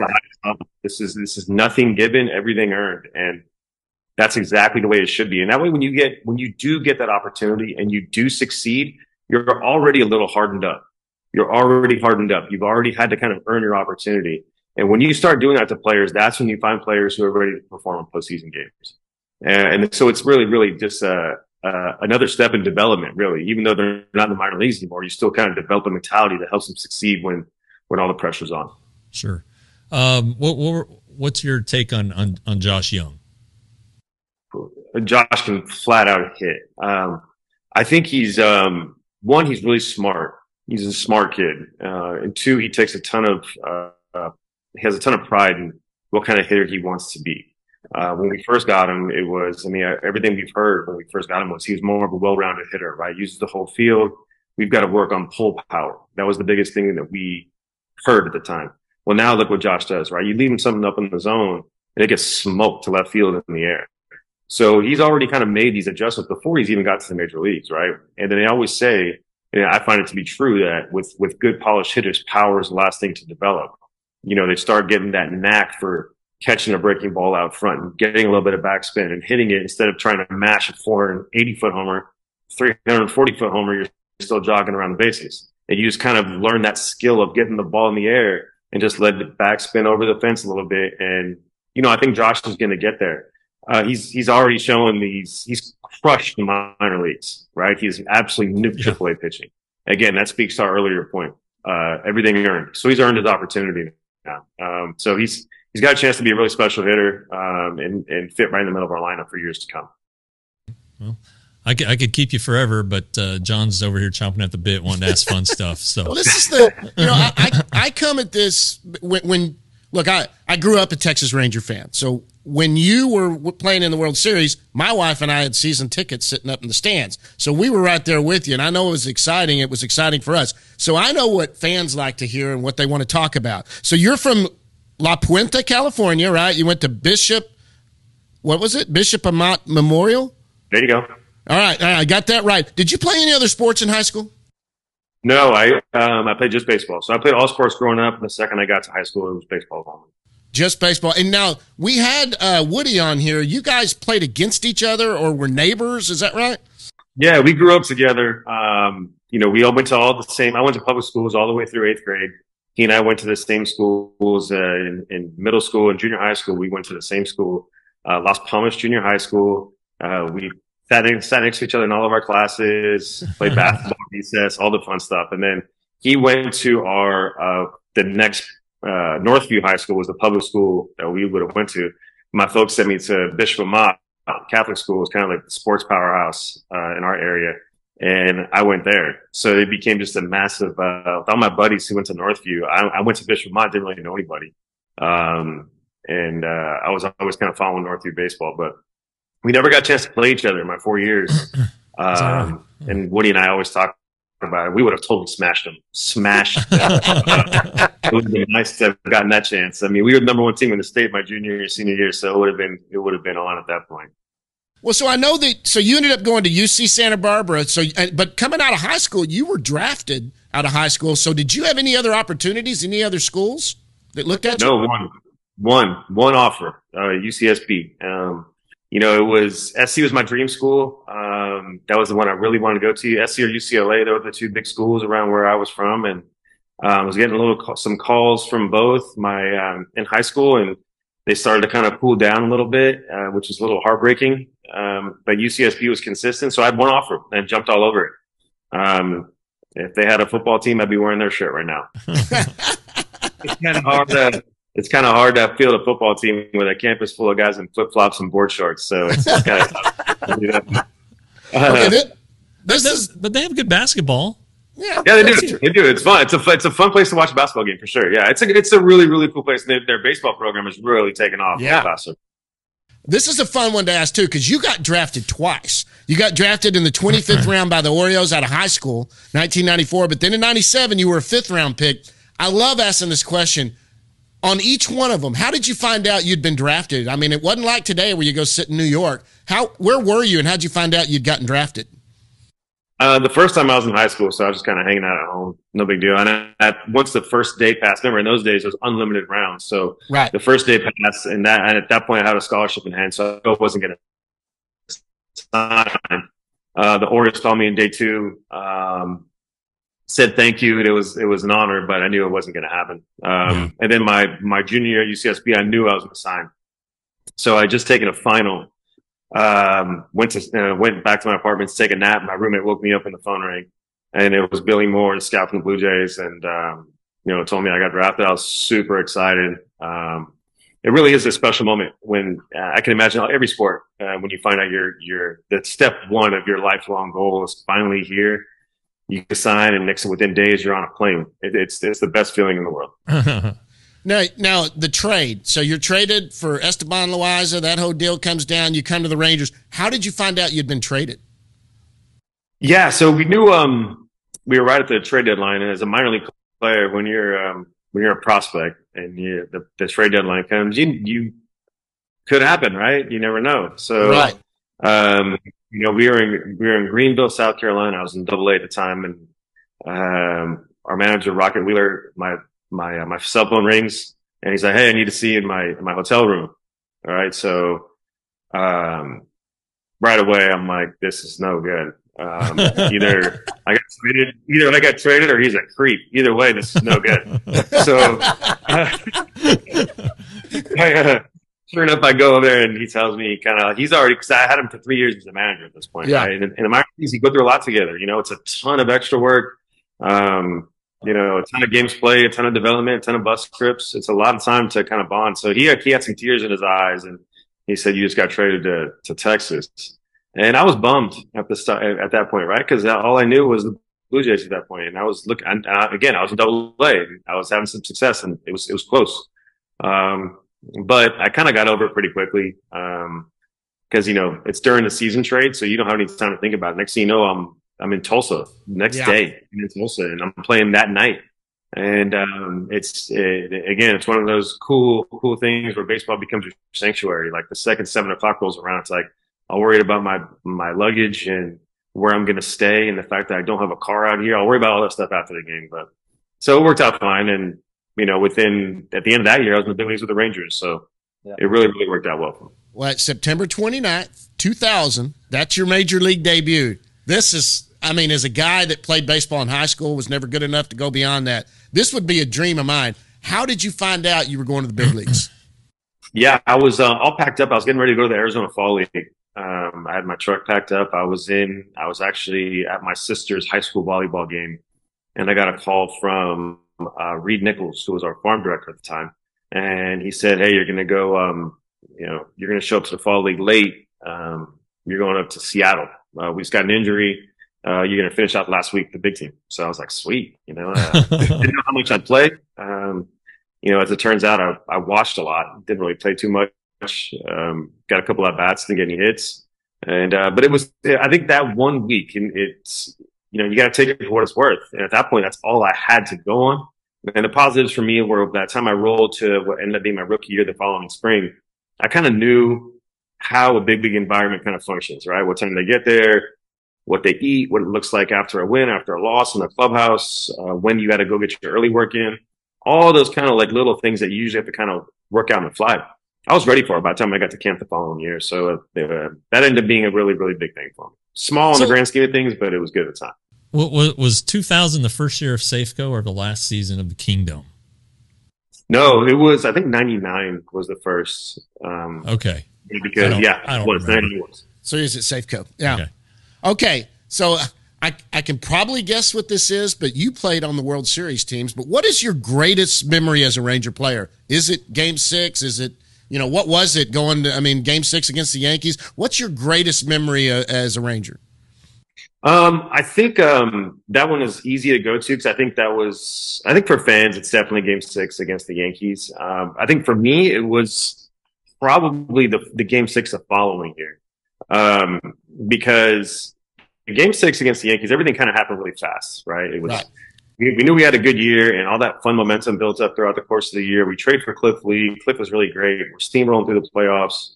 This is nothing given, everything earned, and that's exactly the way it should be. And that way, when you do get that opportunity and you do succeed, you're already a little hardened up. You've already had to kind of earn your opportunity. And when you start doing that to players, that's when you find players who are ready to perform in postseason games. And so it's really, really just another step in development, really. Even though they're not in the minor leagues anymore, you still kind of develop a mentality that helps them succeed when all the pressure's on. Sure. What's your take on Josh Young? Josh can flat out hit. I think he's one, he's really smart. He's a smart kid. And two, he takes a ton of he has a ton of pride in what kind of hitter he wants to be. When we first got him, everything we've heard when we first got him was he was more of a well-rounded hitter, right? Uses the whole field. We've got to work on pull power. That was the biggest thing that we heard at the time. Well, now look what Josh does, right? You leave him something up in the zone, and it gets smoked to left field in the air. So he's already kind of made these adjustments before he's even got to the major leagues, right? And then they always say, and I find it to be true, that with good polished hitters, power is the last thing to develop. You know, they start getting that knack for catching a breaking ball out front and getting a little bit of backspin and hitting it instead of trying to mash a 480-foot homer, 340-foot homer, you're still jogging around the bases. And you just kind of learn that skill of getting the ball in the air and just let it backspin over the fence a little bit. And, you know, I think Josh is going to get there. He's already shown he's crushed the minor leagues, right? He's absolutely nuked Triple-A pitching. Again, that speaks to our earlier point. Everything earned. So he's earned his opportunity now. So he's got a chance to be a really special hitter and fit right in the middle of our lineup for years to come. Well, I could keep you forever, but John's over here chomping at the bit, wanting to ask fun stuff. So well, this is I come at this when I grew up a Texas Ranger fan. So when you were playing in the World Series, my wife and I had season tickets sitting up in the stands. So we were right there with you, and I know it was exciting. It was exciting for us. So I know what fans like to hear and what they want to talk about. So you're from La Puente, California, right? You went to Bishop Amat Memorial? There you go. All right, I got that right. Did you play any other sports in high school? No, I played just baseball. So I played all sports growing up. The second I got to high school, it was baseball only. Just baseball. And now we had Woody on here. You guys played against each other or were neighbors. Is that right? Yeah, we grew up together. You know, we all went to all the same. I went to public schools all the way through eighth grade. He and I went to the same schools in middle school and junior high school. We went to the same school, Las Palmas Junior High School. We sat next to each other in all of our classes, played basketball, recess, all the fun stuff. And then he went to our the next Northview High School was the public school that we would have went to. My folks sent me to Bishop Amat Catholic School. It's kind of like the sports powerhouse in our area, and I went there. So it became just a massive. With all my buddies who went to Northview, I went to Bishop Amat, didn't really know anybody, and I was always kind of following Northview baseball, but we never got a chance to play each other in my 4 years. And Woody and I always talk about it. We would have totally smashed them. It would have been nice to have gotten that chance. I mean, we were the #1 team in the state my junior and senior year, so it would have been on at that point. Well, so I know that. So you ended up going to UC Santa Barbara. So, but coming out of high school, you were drafted out of high school. So did you have any other opportunities, any other schools that looked at you? No, one offer, UCSB. You know, SC was my dream school. That was the one I really wanted to go to. SC or UCLA, they were the two big schools around where I was from. And I was getting some calls from both in high school. And they started to kind of cool down a little bit, which was a little heartbreaking. But UCSB was consistent. So I had one offer and jumped all over it. If they had a football team, I'd be wearing their shirt right now. It's kind of hard to field a football team with a campus full of guys in flip-flops and board shorts. So it's kind of tough to do that. But they have good basketball. Yeah, they do. They do. It's fun. It's a fun place to watch a basketball game for sure. Yeah, it's a really, really cool place. Their baseball program is really taking off. Yeah. This is a fun one to ask, too, because you got drafted twice. You got drafted in the 25th round by the Orioles out of high school, 1994. But then in 97, you were a fifth-round pick. I love asking this question. On each one of them, how did you find out you'd been drafted? I mean, it wasn't like today where you go sit in New York. Where were you, and how did you find out you'd gotten drafted? The first time I was in high school, so I was just kind of hanging out at home. No big deal. And once the first day passed, remember in those days, it was unlimited rounds. So right. The first day passed, and at that point, I had a scholarship in hand, so I wasn't going to sign. The Orioles called me in day two, said thank you. It was an honor, but I knew it wasn't going to happen. And then my junior year at UCSB, I knew I was going to sign. So I had just taken a final. Went back to my apartment to take a nap. My roommate woke me up and the phone rang, and it was Billy Moore, the scout from the Blue Jays, and told me I got drafted. I was super excited. It really is a special moment when I can imagine every sport when you find out your that step one of your lifelong goal is finally here. You can sign, and next within days you're on a plane. It's the best feeling in the world. Now, the trade. So you're traded for Esteban Loaiza. That whole deal comes down. You come to the Rangers. How did you find out you'd been traded? Yeah, so we knew we were right at the trade deadline. And as a minor league player, when you're a prospect and the trade deadline comes, you could happen, right? You never know. So right. We were in Greenville, South Carolina. I was in Double A at the time, and our manager, Rocket Wheeler, my cell phone rings, and he's like, "Hey, I need to see you in my hotel room." All right. So, right away, I'm like, this is no good. Either I got traded or he's a creep. Either way, this is no good. So, sure enough, I go over there and he tells me he's already, cause I had him for 3 years as a manager at this point. Yeah. Right? And in the minor leagues, you go through a lot together. It's a ton of extra work. A ton of games played, a ton of development, a ton of bus trips. It's a lot of time to kind of bond. So he had some tears in his eyes, and he said, "You just got traded to Texas." And I was bummed at that point, right? Because all I knew was the Blue Jays at that point. And I was looking, again, I was in Double A. I was having some success, and it was close. But I kind of got over it pretty quickly because it's during the season trade, so you don't have any time to think about it. Next thing you know, I'm in Tulsa next day, in Tulsa, and I'm playing that night. And it's one of those cool things where baseball becomes your sanctuary. Like the second 7 o'clock rolls around, it's like I'll worry about my luggage and where I'm going to stay and the fact that I don't have a car out here. I'll worry about all that stuff after the game. But so it worked out fine. And at the end of that year, I was in the big leagues with the Rangers. So it really, really worked out well for me. Well, it's September 29th, 2000. That's your major league debut. This is, as a guy that played baseball in high school, was never good enough to go beyond that. This would be a dream of mine. How did you find out you were going to the big leagues? Yeah, I was all packed up. I was getting ready to go to the Arizona Fall League. I had my truck packed up. I was actually at my sister's high school volleyball game, and I got a call from Reed Nichols, who was our farm director at the time. And he said, "Hey, you're going to go, you're going to show up to the Fall League late. You're going up to Seattle. We just got an injury. You're going to finish out last week, the big team." So I was like, sweet. Didn't know how much I'd play. As it turns out, I watched a lot. Didn't really play too much. Got a couple at-bats, didn't get any hits. And but it was, I think that 1 week, and it's, you got to take it for what it's worth. And at that point, that's all I had to go on. And the positives for me were by the time I rolled to what ended up being my rookie year the following spring, I kind of knew how a big league environment kind of functions, right? What time they get there, what they eat, what it looks like after a win, after a loss in the clubhouse, when you got to go get your early work in, all those kind of like little things that you usually have to kind of work out on the fly. I was ready for it by the time I got to camp the following year. So that ended up being a really, really big thing for me. Small in the grand scheme of things, but it was good at the time. Was 2000 the first year of Safeco or the last season of the Kingdom? No, it was, I think 99 was the first. Okay. Because, I don't remember. So he was at Safeco. Yeah. Okay. So I can probably guess what this is, but you played on the World Series teams. But what is your greatest memory as a Ranger player? Is it Game 6? Is it, you know, what was it going to, I mean, Game 6 against the Yankees? What's your greatest memory as a Ranger? I think that one is easy to go to because I think that was, I think for fans, it's definitely Game 6 against the Yankees. I think for me, it was probably the Game 6 the following year because Game 6 against the Yankees, everything kind of happened really fast, right? It was right. We knew we had a good year, and all that fun momentum built up throughout the course of the year. We trade for Cliff Lee. Cliff was really great. We're steamrolling through the playoffs.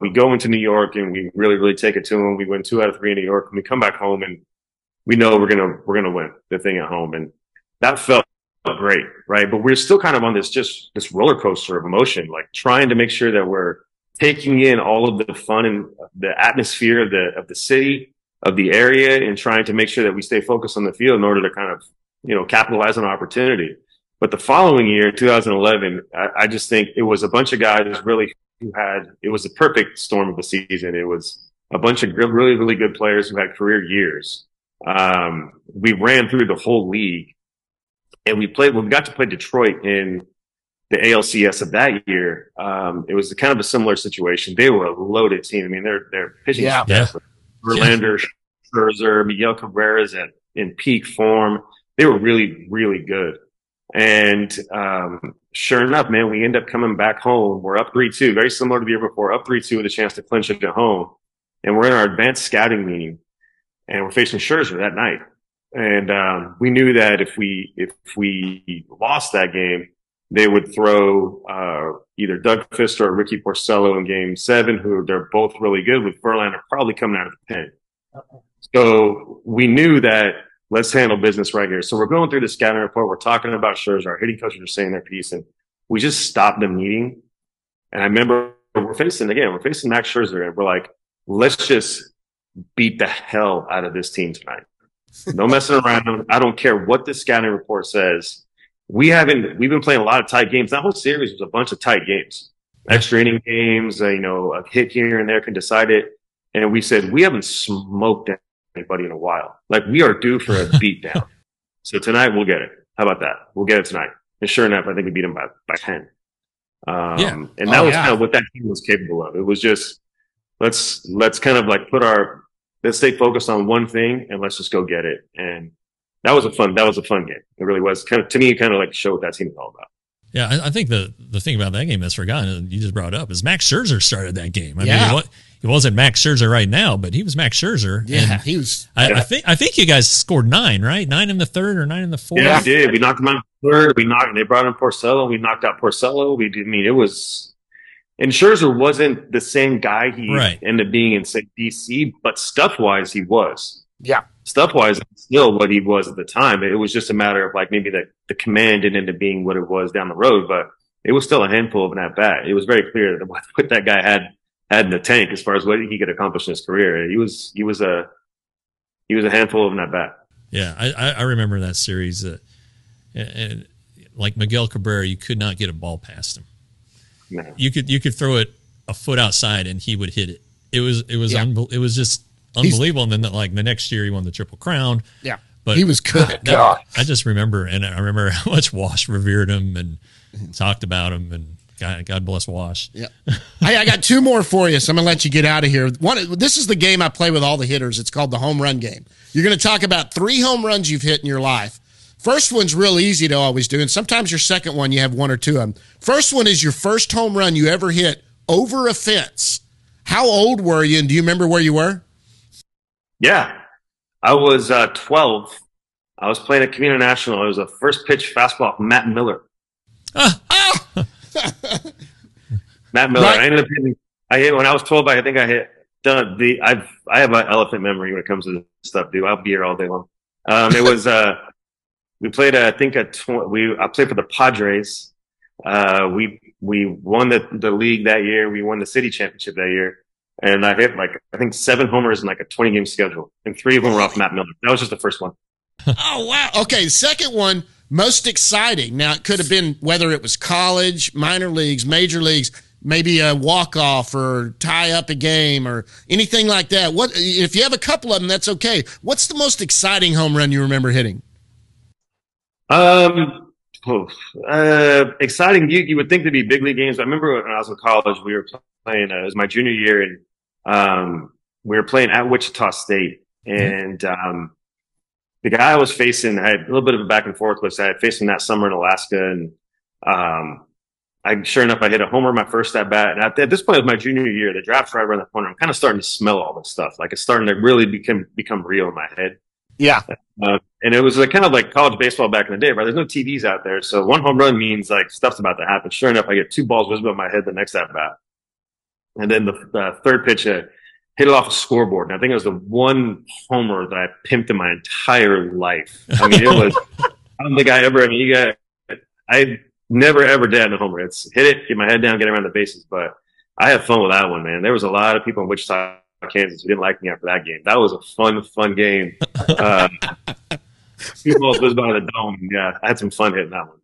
We go into New York, and we really, really take it to them. We win 2 out of 3 in New York, and we come back home, and we know we're gonna win the thing at home, and that felt great, right? But we're still kind of on this just this roller coaster of emotion, like trying to make sure that we're taking in all of the fun and the atmosphere of the city, of the area, and trying to make sure that we stay focused on the field in order to kind of, you know, capitalize on an opportunity. But the following year, 2011, I just think it was a bunch of guys really who had, it was a perfect storm of the season. It was a bunch of really, really good players who had career years. We ran through the whole league, and we got to play Detroit in the ALCS of that year. It was kind of a similar situation. They were a loaded team. I mean, they're pitching. Yeah. Verlander, Scherzer, Miguel Cabrera's in peak form. They were really, really good. And sure enough, man, we end up coming back home. We're up 3-2, very similar to the year before, up 3-2 with a chance to clinch it at home. And we're in our advanced scouting meeting, and we're facing Scherzer that night. And we knew that if we lost that game, they would throw either Doug Fister or Ricky Porcello in Game 7, who they're both really good, with Verlander probably coming out of the pen. Okay. So we knew that let's handle business right here. So we're going through the scouting report. We're talking about Scherzer. Our hitting coaches are saying their piece, and we just stopped the meeting. And I remember we're facing Max Scherzer, and we're like, let's just beat the hell out of this team tonight. No messing around. I don't care what the scouting report says. We've been playing a lot of tight games. That whole series was a bunch of tight games, extra inning games, you know, a hit here and there can decide it. And we said, we haven't smoked anybody in a while. Like, we are due for a beatdown. So tonight we'll get it. How about that? We'll get it tonight. And sure enough, I think we beat them by 10. And that was kind of what that team was capable of. It was just, let's kind of like let's stay focused on one thing and let's just go get it. And that was a fun game. It really was. Kind of, to me, it kind of like showed what that team was all about. Yeah, I think the thing about that game that's forgotten, and you just brought up, is Max Scherzer started that game. I mean, it wasn't Max Scherzer right now, but he was Max Scherzer. Yeah, he was. I think you guys scored 9, right? 9 in the third or 9 in the fourth. Yeah, we did. We knocked him out in the third. They brought in Porcello. We knocked out Porcello. We did. I mean, it was. And Scherzer wasn't the same guy he ended up being in, say, DC, but stuff wise, he was. Yeah. Stuff-wise, still what he was at the time. It was just a matter of, like, maybe the command didn't end up being what it was down the road, but it was still a handful of an at-bat. It was very clear that what that guy had in the tank as far as what he could accomplish in his career. He was a handful of an at-bat. Yeah, I remember that series. And like Miguel Cabrera, you could not get a ball past him. No. You could throw it a foot outside, and he would hit it. It was just unbelievable. And then, like, the next year, he won the Triple Crown. Yeah. But he was good. God. I just remember, and I remember how much Wash revered him and talked about him. And God bless Wash. Yeah. Hey, I got 2 more for you, so I'm going to let you get out of here. One, this is the game I play with all the hitters. It's called the home run game. You're going to talk about 3 home runs you've hit in your life. First one's real easy to always do, and sometimes your second one, you have 1 or 2 of them. First one is your first home run you ever hit over a fence. How old were you, and do you remember where you were? Yeah, I was 12. I was playing at Community National. It was a first pitch fastball from Matt Miller. Matt Miller. Right. I hit when I was 12. I think I hit the. I have an elephant memory when it comes to this stuff, dude. I'll be here all day long. It was we played. I played for the Padres. We won the league that year. We won the city championship that year. And I hit, like, I think 7 homers in, like, a 20-game schedule. And 3 of them were off Matt Miller. That was just the first one. Oh, wow. Okay, the second one, most exciting. Now, it could have been whether it was college, minor leagues, major leagues. maybe a walk-off or tie up a game or anything like that? What if you have a couple of them, that's okay. What's the most exciting home run you remember hitting? Exciting. You would think there'd be big league games. I remember when I was in college, we were playing, it was my junior year, and we were playing at Wichita State. And the guy I was facing, I had a little bit of a back and forth with. I had faced him that summer in Alaska, and sure enough, I hit a homer my first at bat. And at this point, it was my junior year. The draft's right around the corner. I'm kind of starting to smell all this stuff. Like, it's starting to really become real in my head. Yeah. And it was kind of like college baseball back in the day, right? There's no TVs out there. So one home run means, like, stuff's about to happen. Sure enough, I get two balls whizzed above my head the next at bat. And then the third pitch, I hit it off a scoreboard. And I think it was the one homer that I pimped in my entire life. I mean, it was, I never, ever did a homer. It's hit it, get my head down, get around the bases. But I had fun with that one, man. There was a lot of people in Wichita, Kansas, who didn't like me after that game. That was a fun game. Few balls was by the dome. Yeah, I had some fun hitting that one.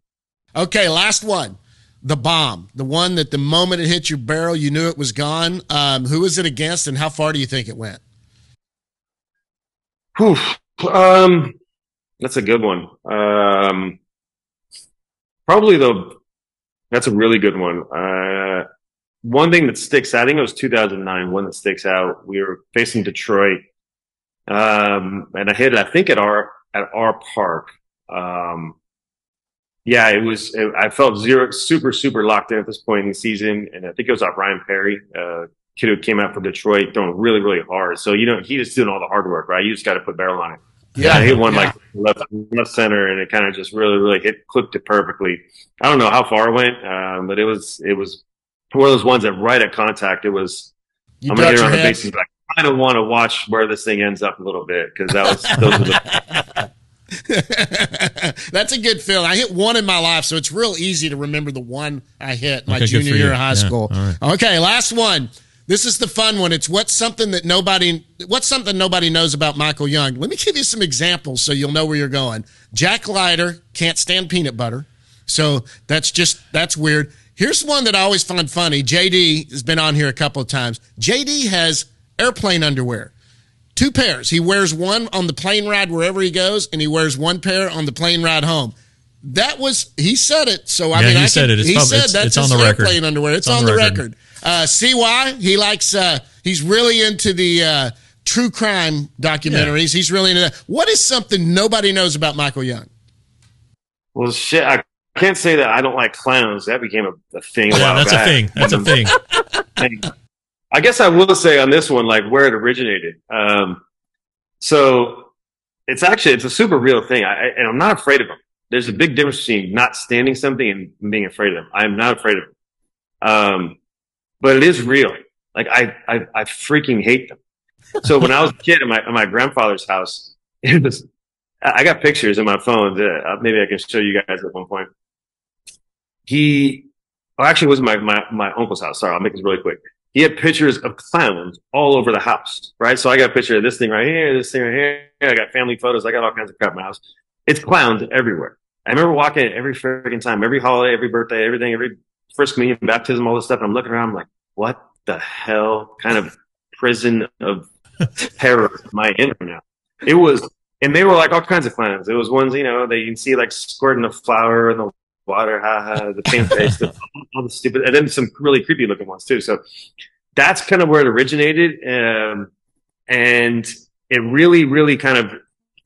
Okay, last one. The bomb. The one that the moment it hit your barrel, you knew it was gone. Who was it against, and how far do you think it went? Whew. That's a good one. That's a really good one. One thing that sticks out, I think it was 2009, one that sticks out. We were facing Detroit, and I hit it, I think, at our park. Yeah, it was, I felt super locked in at this point in the season. And I think it was off Ryan Perry, kid who came out from Detroit, throwing really, really hard. So, you know, he just doing all the hard work, right? You just got to put barrel on it. Yeah, I hit one like left center, and it kind of just really clipped it perfectly. I don't know how far it went, but it was one of those ones that right at contact, it was, I'm going to get around the bases, but I kind of want to watch where this thing ends up a little bit, because that was, those were the. That's a good feeling. I hit one in my life, so it's real easy to remember the one I hit my junior year of high school. Right. Okay, last one. This is the fun one. It's what's something nobody knows about Michael Young. Let me give you some examples so you'll know where you're going. Jack Leiter can't stand peanut butter, so that's weird. Here's one that I always find funny. JD has been on here a couple of times. JD has airplane underwear. Two pairs. He wears one on the plane ride wherever he goes, and he wears one pair on the plane ride home. That was, he said it, so I mean, he said it. He said that's his airplane underwear. It's on the record. CY, he likes, he's really into the true crime documentaries. Yeah. He's really into that. What is something nobody knows about Michael Young? Well, shit, I can't say that I don't like clowns. That became a thing. Yeah, that's a thing. That's a thing. I guess I will say on this one, like, where it originated. So it's a super real thing, and I'm not afraid of them. There's a big difference between not standing something and being afraid of them. I am not afraid of them. But it is real. Like, I freaking hate them. So when I was a kid in my grandfather's house, I got pictures in my phone that maybe I can show you guys at one point. Actually it was my uncle's house. Sorry, I'll make this really quick. He had pictures of clowns all over the house, right? So I got a picture of this thing right here, this thing right here. I got family photos. I got all kinds of crap in my house. It's clowns everywhere. I remember walking in every freaking time, every holiday, every birthday, everything, every first communion, baptism, all this stuff. And I'm looking around, I'm like, what the hell kind of prison of terror am I in right now? It was, and they were like all kinds of clowns. It was ones, you know, that you can see like squirting the flour in the water, the paint face, all the stupid, and then some really creepy looking ones too. So that's kind of where it originated. And it really, really kind of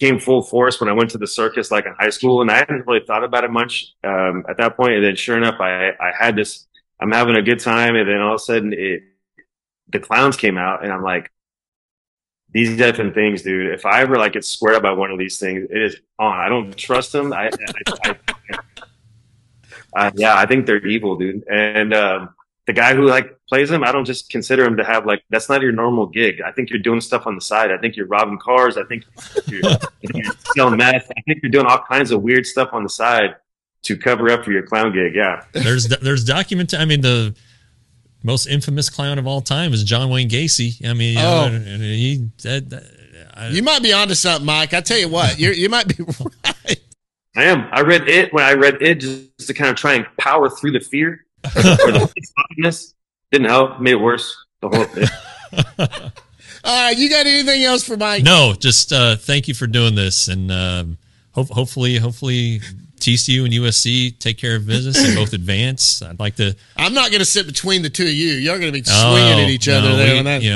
came full force when I went to the circus, like in high school, and I hadn't really thought about it much at that point. And then, sure enough, I had this. I'm having a good time, and then all of a sudden, the clowns came out, and I'm like, these different things, dude. If I ever like get squared up by one of these things, it is on. I don't trust them. Yeah, I think they're evil, dude. And the guy who like plays them, I don't just consider him to have like, that's not your normal gig. I think you're doing stuff on the side. I think you're robbing cars. I think you're selling meth. I think you're doing all kinds of weird stuff on the side to cover up for your clown gig. Yeah. There's document. I mean, the most infamous clown of all time is John Wayne Gacy. I mean, you might be onto something, Mike. I tell you what, you might be right. I am. I read it just to kind of try and power through the fear or the Didn't help. Made it worse. The whole thing. All right, you got anything else for Mike? No, just thank you for doing this, and hopefully TCU and USC take care of business and both advance. I'd like to. I'm not going to sit between the two of you. Y'all going to be swinging at each other there on that. You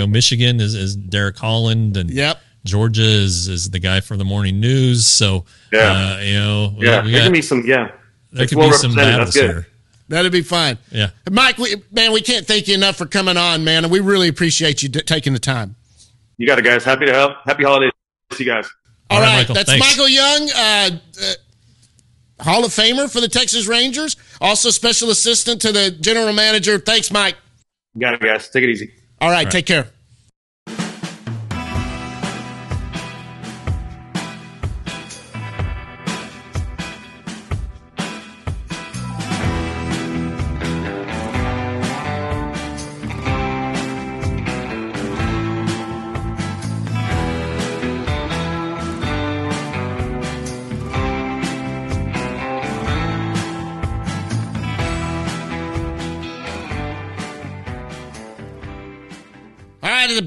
know, Michigan is Derek Holland, and yep. Georgia is the guy for the morning news. So yeah, there could be some battles here. That'd be fine. Yeah. Mike, we can't thank you enough for coming on, man. And we really appreciate you taking the time. You got it, guys. Happy to help. Happy holidays. See you guys. All right. Michael, thanks. Michael Young, Hall of Famer for the Texas Rangers, also special assistant to the general manager. Thanks, Mike. You got it, guys. Take it easy. All right. Take care.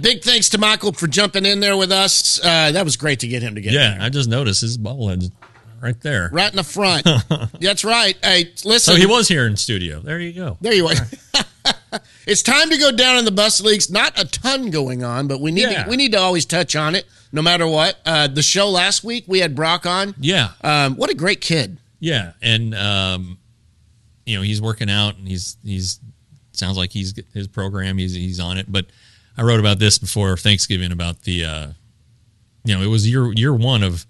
Big thanks to Michael for jumping in there with us. That was great to get him to get in there. I just noticed his bobblehead right there. Right in the front. That's right. Hey, listen. So he was here in studio. There you go. There you are. Right. It's time to go down in the bus leagues. Not a ton going on, but we need to always touch on it no matter what. The show last week, we had Brock on. Yeah. What a great kid. Yeah. And, he's working out and he's sounds like he's his program. He's on it, but I wrote about this before Thanksgiving about the, it was year one of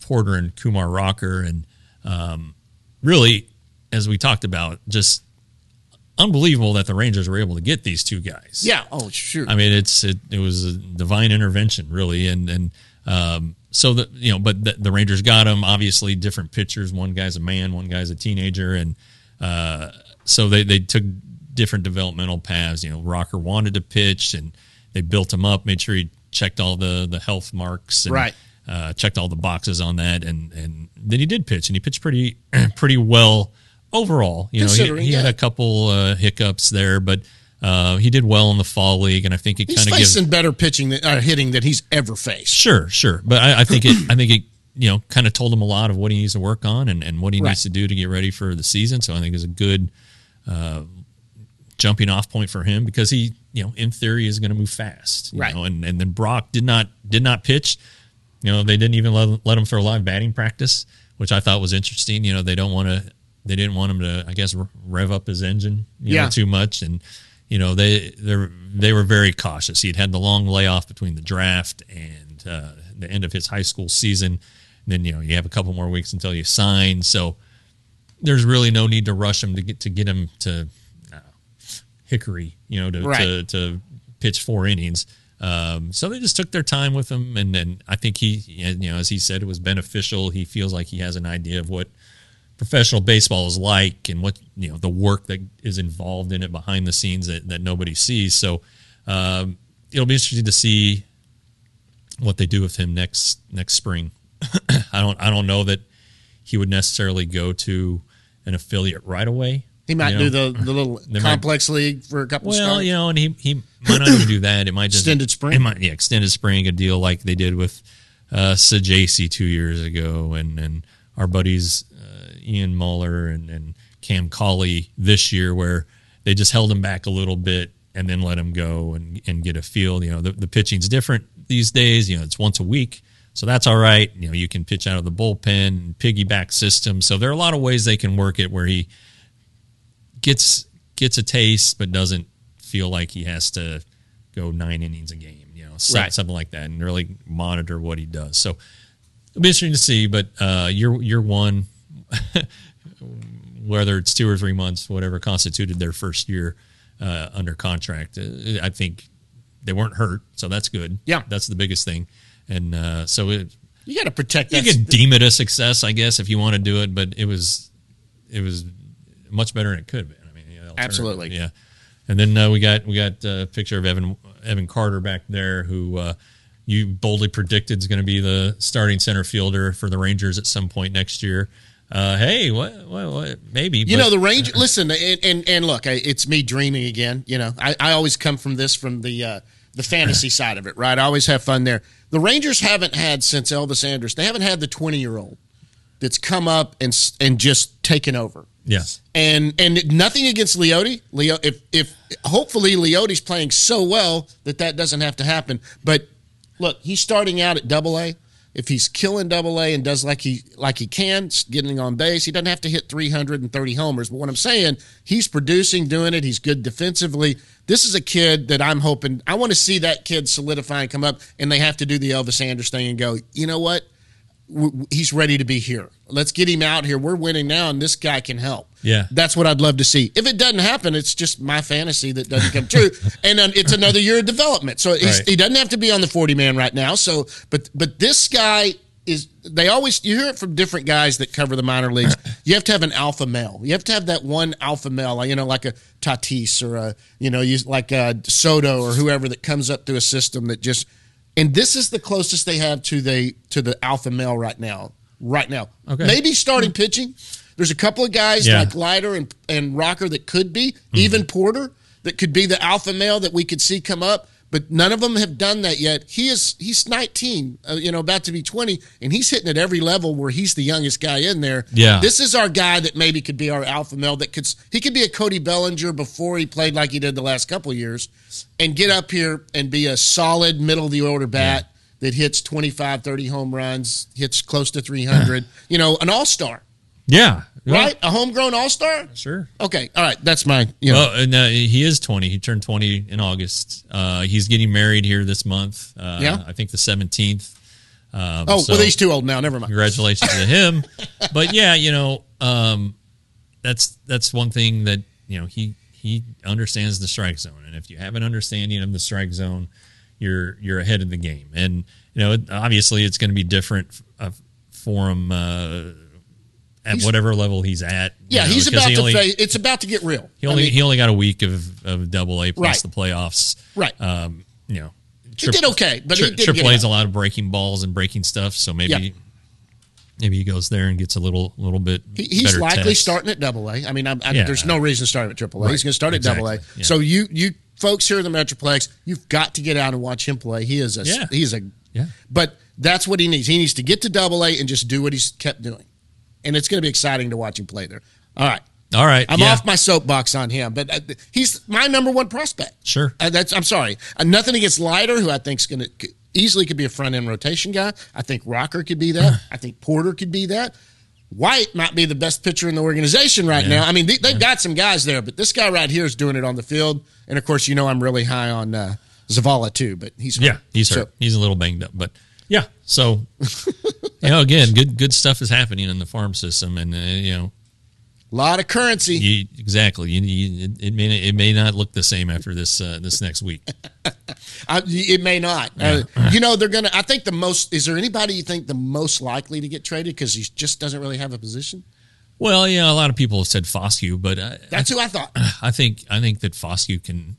Porter and Kumar Rocker, and really, as we talked about, just unbelievable that the Rangers were able to get these two guys. Yeah, oh sure. I mean, it was a divine intervention, really, and so the Rangers got them. Obviously, different pitchers. One guy's a man, one guy's a teenager, and so they took different developmental paths. Rocker wanted to pitch, and they built him up, made sure he checked all the health marks, and, right? Checked all the boxes on that, and then he did pitch, and he pitched pretty well overall. He had a couple hiccups there, but he did well in the fall league, and I think it kind of gives him better pitching hitting that he's ever faced. Sure, but I think it kind of told him a lot of what he needs to work on and what he needs to do to get ready for the season. So I think it's a good jumping off point for him, because he, in theory, is going to move fast, and then Brock did not pitch. They didn't even let him throw live batting practice, which I thought was interesting. They didn't want him to, I guess, rev up his engine too much. And, they were very cautious. He'd had the long layoff between the draft and the end of his high school season. And then, you have a couple more weeks until you sign. So there's really no need to rush him to get him to Hickory, to pitch four innings. So they just took their time with him, and then I think he, as he said, it was beneficial. He feels like he has an idea of what professional baseball is like and what the work that is involved in it behind the scenes that nobody sees. So it'll be interesting to see what they do with him next spring. I don't know that he would necessarily go to an affiliate right away. He might do the little complex league for a couple starts. Well, and he might not even do that. It might just extended spring. It might, extended spring, a deal like they did with Sajasi 2 years ago, and our buddies Ian Muller and Cam Cawley this year, where they just held him back a little bit and then let him go and get a feel. The pitching's different these days. It's once a week, so that's all right. You can pitch out of the bullpen, piggyback system. So there are a lot of ways they can work it where he gets a taste, but doesn't feel like he has to go 9 innings a game, something like that, and really monitor what he does. So it'll be interesting to see, but year one, whether it's 2 or 3 months, whatever constituted their first year under contract, I think they weren't hurt, so that's good. Yeah. That's the biggest thing. And so you got to protect that. You could deem it a success, I guess, if you want to do it, but it was much better than it could have been. I mean, absolutely, yeah. And then we got a picture of Evan Carter back there, who you boldly predicted is going to be the starting center fielder for the Rangers at some point next year. Hey, what? Maybe. You know, the Rangers, listen, and look, it's me dreaming again. You know, I always come from this, from the fantasy side of it, right? I always have fun there. The Rangers haven't had, since Elvis Andrus, they haven't had the 20-year-old that's come up and just taken over. Yes. And nothing against Leote. Leo, if hopefully Leote's playing so well that doesn't have to happen. But look, he's starting out at AA. If he's killing AA and does like he can, getting on base, he doesn't have to hit 330 homers. But what I'm saying, he's producing, doing it. He's good defensively. This is a kid that I'm hoping – I want to see that kid solidify and come up, and they have to do the Elvis Andrus thing and go, you know what? He's ready to be here. Let's get him out here. We're winning now, and this guy can help. Yeah. That's what I'd love to see. If it doesn't happen, it's just my fantasy that doesn't come true. And it's another year of development. So he doesn't have to be on the 40-man right now. So, but this guy is – they always – you hear it from different guys that cover the minor leagues. You have to have an alpha male. You have to have that one alpha male, you know, like a Tatis or a, you know, like a Soto or whoever that comes up through a system that just – and this is the closest they have to the alpha male right now. Right now. Okay. Maybe starting pitching. There's a couple of guys like Leiter and Rocker that could be, even Porter, that could be the alpha male that we could see come up, but none of them have done that yet. He's 19, about to be 20, and he's hitting at every level where he's the youngest guy in there. Yeah. This is our guy that maybe could be our alpha male. He could be a Cody Bellinger before he played like he did the last couple of years and get up here and be a solid middle-of-the-order bat that hits 25, 30 home runs, hits close to 300, an all-star. Yeah. Right? A homegrown all-star? Sure. Okay. All right. That's mine. Well, no, he is 20. He turned 20 in August. He's getting married here this month. I think the 17th. Well, he's too old now. Never mind. Congratulations to him. But, that's one thing that, he understands the strike zone. And if you have an understanding of the strike zone, you're ahead of the game. And, obviously it's going to be different for him at whatever level he's at. Yeah, he's about to play. It's about to get real. He only got a week of AA plus the playoffs. Right. He did okay, but he did Triple A's a lot of breaking balls and breaking stuff, so maybe he goes there and gets a little bit. He's likely starting at AA. I mean, there's no reason to start at AAA. Right. He's going to start at AA. Yeah. So you folks here in the Metroplex, you've got to get out and watch him play. But that's what he needs. He needs to get to AA and just do what he's kept doing. And it's going to be exciting to watch him play there. All right. I'm off my soapbox on him, but he's my number one prospect. Sure. I'm sorry. Nothing against Leiter, who I think is going to easily could be a front-end rotation guy. I think Rocker could be that. I think Porter could be that. White might be the best pitcher in the organization right now. I mean, they've got some guys there, but this guy right here is doing it on the field. And, of course, I'm really high on Zavala, too, but he's hurt. Yeah, he's hurt. So, he's a little banged up, but... Yeah, so again, good stuff is happening in the farm system, and a lot of currency. Exactly. It may not look the same after this this next week. It may not. Yeah. They're gonna. I think is there anybody you think the most likely to get traded because he just doesn't really have a position? Well, a lot of people have said Foscue, but that's who I thought. I think that Foscue can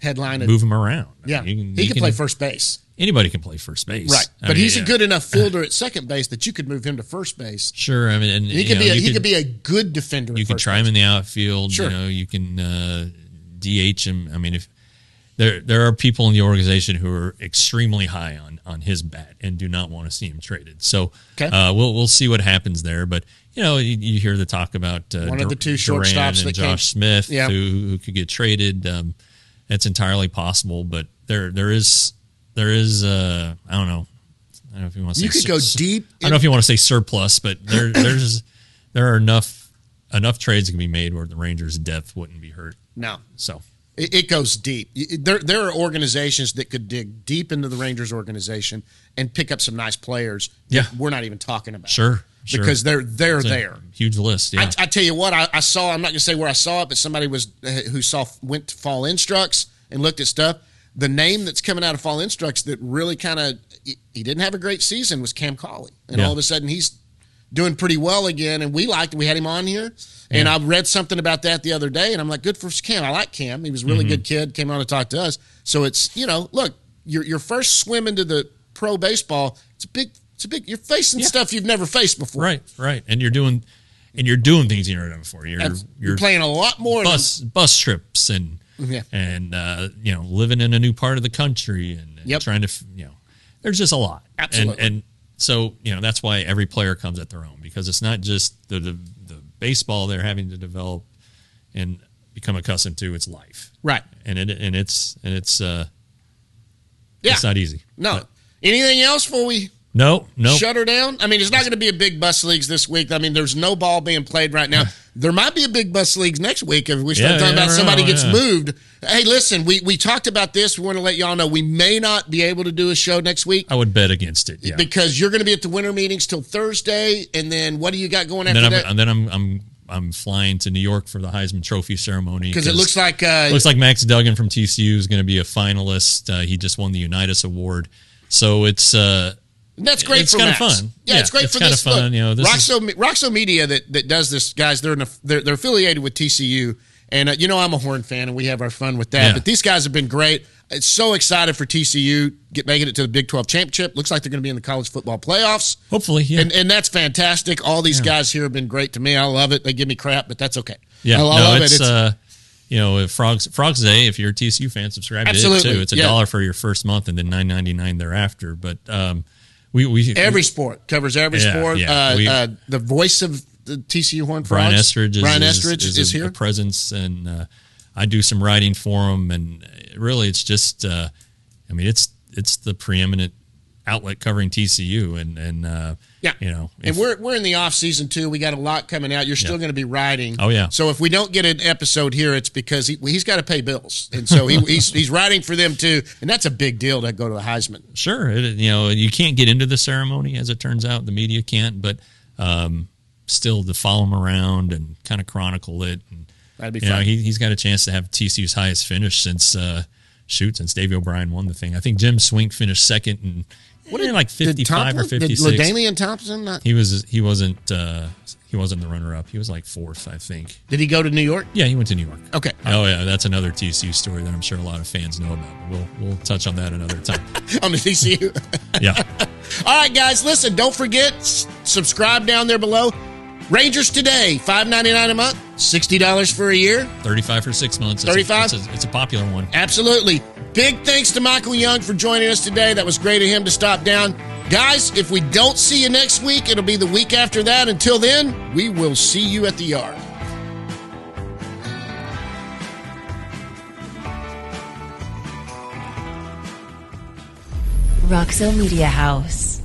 headline move him around. Yeah, he can play first base. Anybody can play first base. Right. But he's a good enough fielder at second base that you could move him to first base. Sure. I mean, and he could be a good defender. You could try him in the outfield. Sure. You can DH him. I mean, if there are people in the organization who are extremely high on his bat and do not want to see him traded. So we'll see what happens there. But, you hear the talk about one of the two shortstops and Josh Smith who could get traded. That's entirely possible. But there is, I don't know if you want to say. You could go deep. I don't know if you want to say surplus, but there are enough trades that can be made where the Rangers' depth wouldn't be hurt. No, so it goes deep. There are organizations that could dig deep into the Rangers organization and pick up some nice players. Yeah, we're not even talking about. Sure. Because they're there. Huge list. Yeah. I tell you what, I saw. I'm not going to say where I saw it, but somebody went to Fall Instructs and looked at stuff. The name that's coming out of Fall Instructs that really kind of – he didn't have a great season was Cam Cawley. And all of a sudden he's doing pretty well again, and we liked it. We had him on here. Yeah. And I read something about that the other day, and I'm like, good for Cam. I like Cam. He was a really good kid, came on to talk to us. So it's, look, your first swim into the pro baseball, it's a big It's a big. You're facing stuff you've never faced before. Right, right. And you're doing things you've never done before. You're playing a lot more bus trips and you know, living in a new part of the country and trying to, you know, there's just a lot. Absolutely. And so, you know, that's why every player comes at their own, because it's not just the baseball they're having to develop and become accustomed to. It's life. Right. And it's not easy. No. But anything else before we shut her down? I mean, it's not going to be a big bus leagues this week. I mean, there's no ball being played right now. There might be a big bus leagues next week if we start talking about somebody gets moved. Hey, listen, we talked about this. We want to let y'all know we may not be able to do a show next week. I would bet against it, yeah. Because you're going to be at the winter meetings till Thursday, and then what do you got going after that? And then I'm flying to New York for the Heisman Trophy ceremony. Because it looks like... Max Duggan from TCU is going to be a finalist. He just won the Unitas Award. So it's... That's great. It's kind of fun. Yeah, it's great for this. It's kind of fun. You know, Roxo Media that does this, guys. They're affiliated with TCU, and you know, I'm a Horn fan, and we have our fun with that. Yeah. But these guys have been great. It's so excited for TCU making it to the Big 12 championship. Looks like they're going to be in the college football playoffs. Hopefully, yeah. And that's fantastic. All these guys here have been great to me. I love it. They give me crap, but that's okay. Yeah, I love it. You know, if Frogs Day, if you're a TCU fan, subscribe to it too. It's $1 for your first month, and then $9.99 thereafter. But every sport covers every sport. Yeah, the voice of the TCU Horned Frogs, Brian Estridge is here. A presence, and I do some writing for him. And really, it's just, I mean, it's the preeminent outlet covering TCU, you know, and we're in the off season too. We got a lot coming out. You're still going to be writing. Oh yeah. So if we don't get an episode here, it's because he's got to pay bills, and so he's writing for them too, and that's a big deal to go to the Heisman. Sure, you know, you can't get into the ceremony, as it turns out. The media can't, but still to follow him around and kind of chronicle it. And, that'd be fun. Know, he's got a chance to have TCU's highest finish since Davey O'Brien won the thing. I think Jim Swink finished second and. What did like 55 or 56? Did LaDainian Thompson? He wasn't the runner up. He was like fourth, I think. Did he go to New York? Yeah, he went to New York. Okay. Oh yeah, that's another TCU story that I'm sure a lot of fans know about. We'll touch on that another time. On the TCU. Yeah. All right, guys, listen. Don't forget subscribe down there below. Rangers Today, $5.99 a month, $60 for a year, $35 for 6 months. $35. It's a popular one. Absolutely. Big thanks to Michael Young for joining us today. That was great of him to stop down. Guys, if we don't see you next week, it'll be the week after that. Until then, we will see you at the yard. Roxo Media House.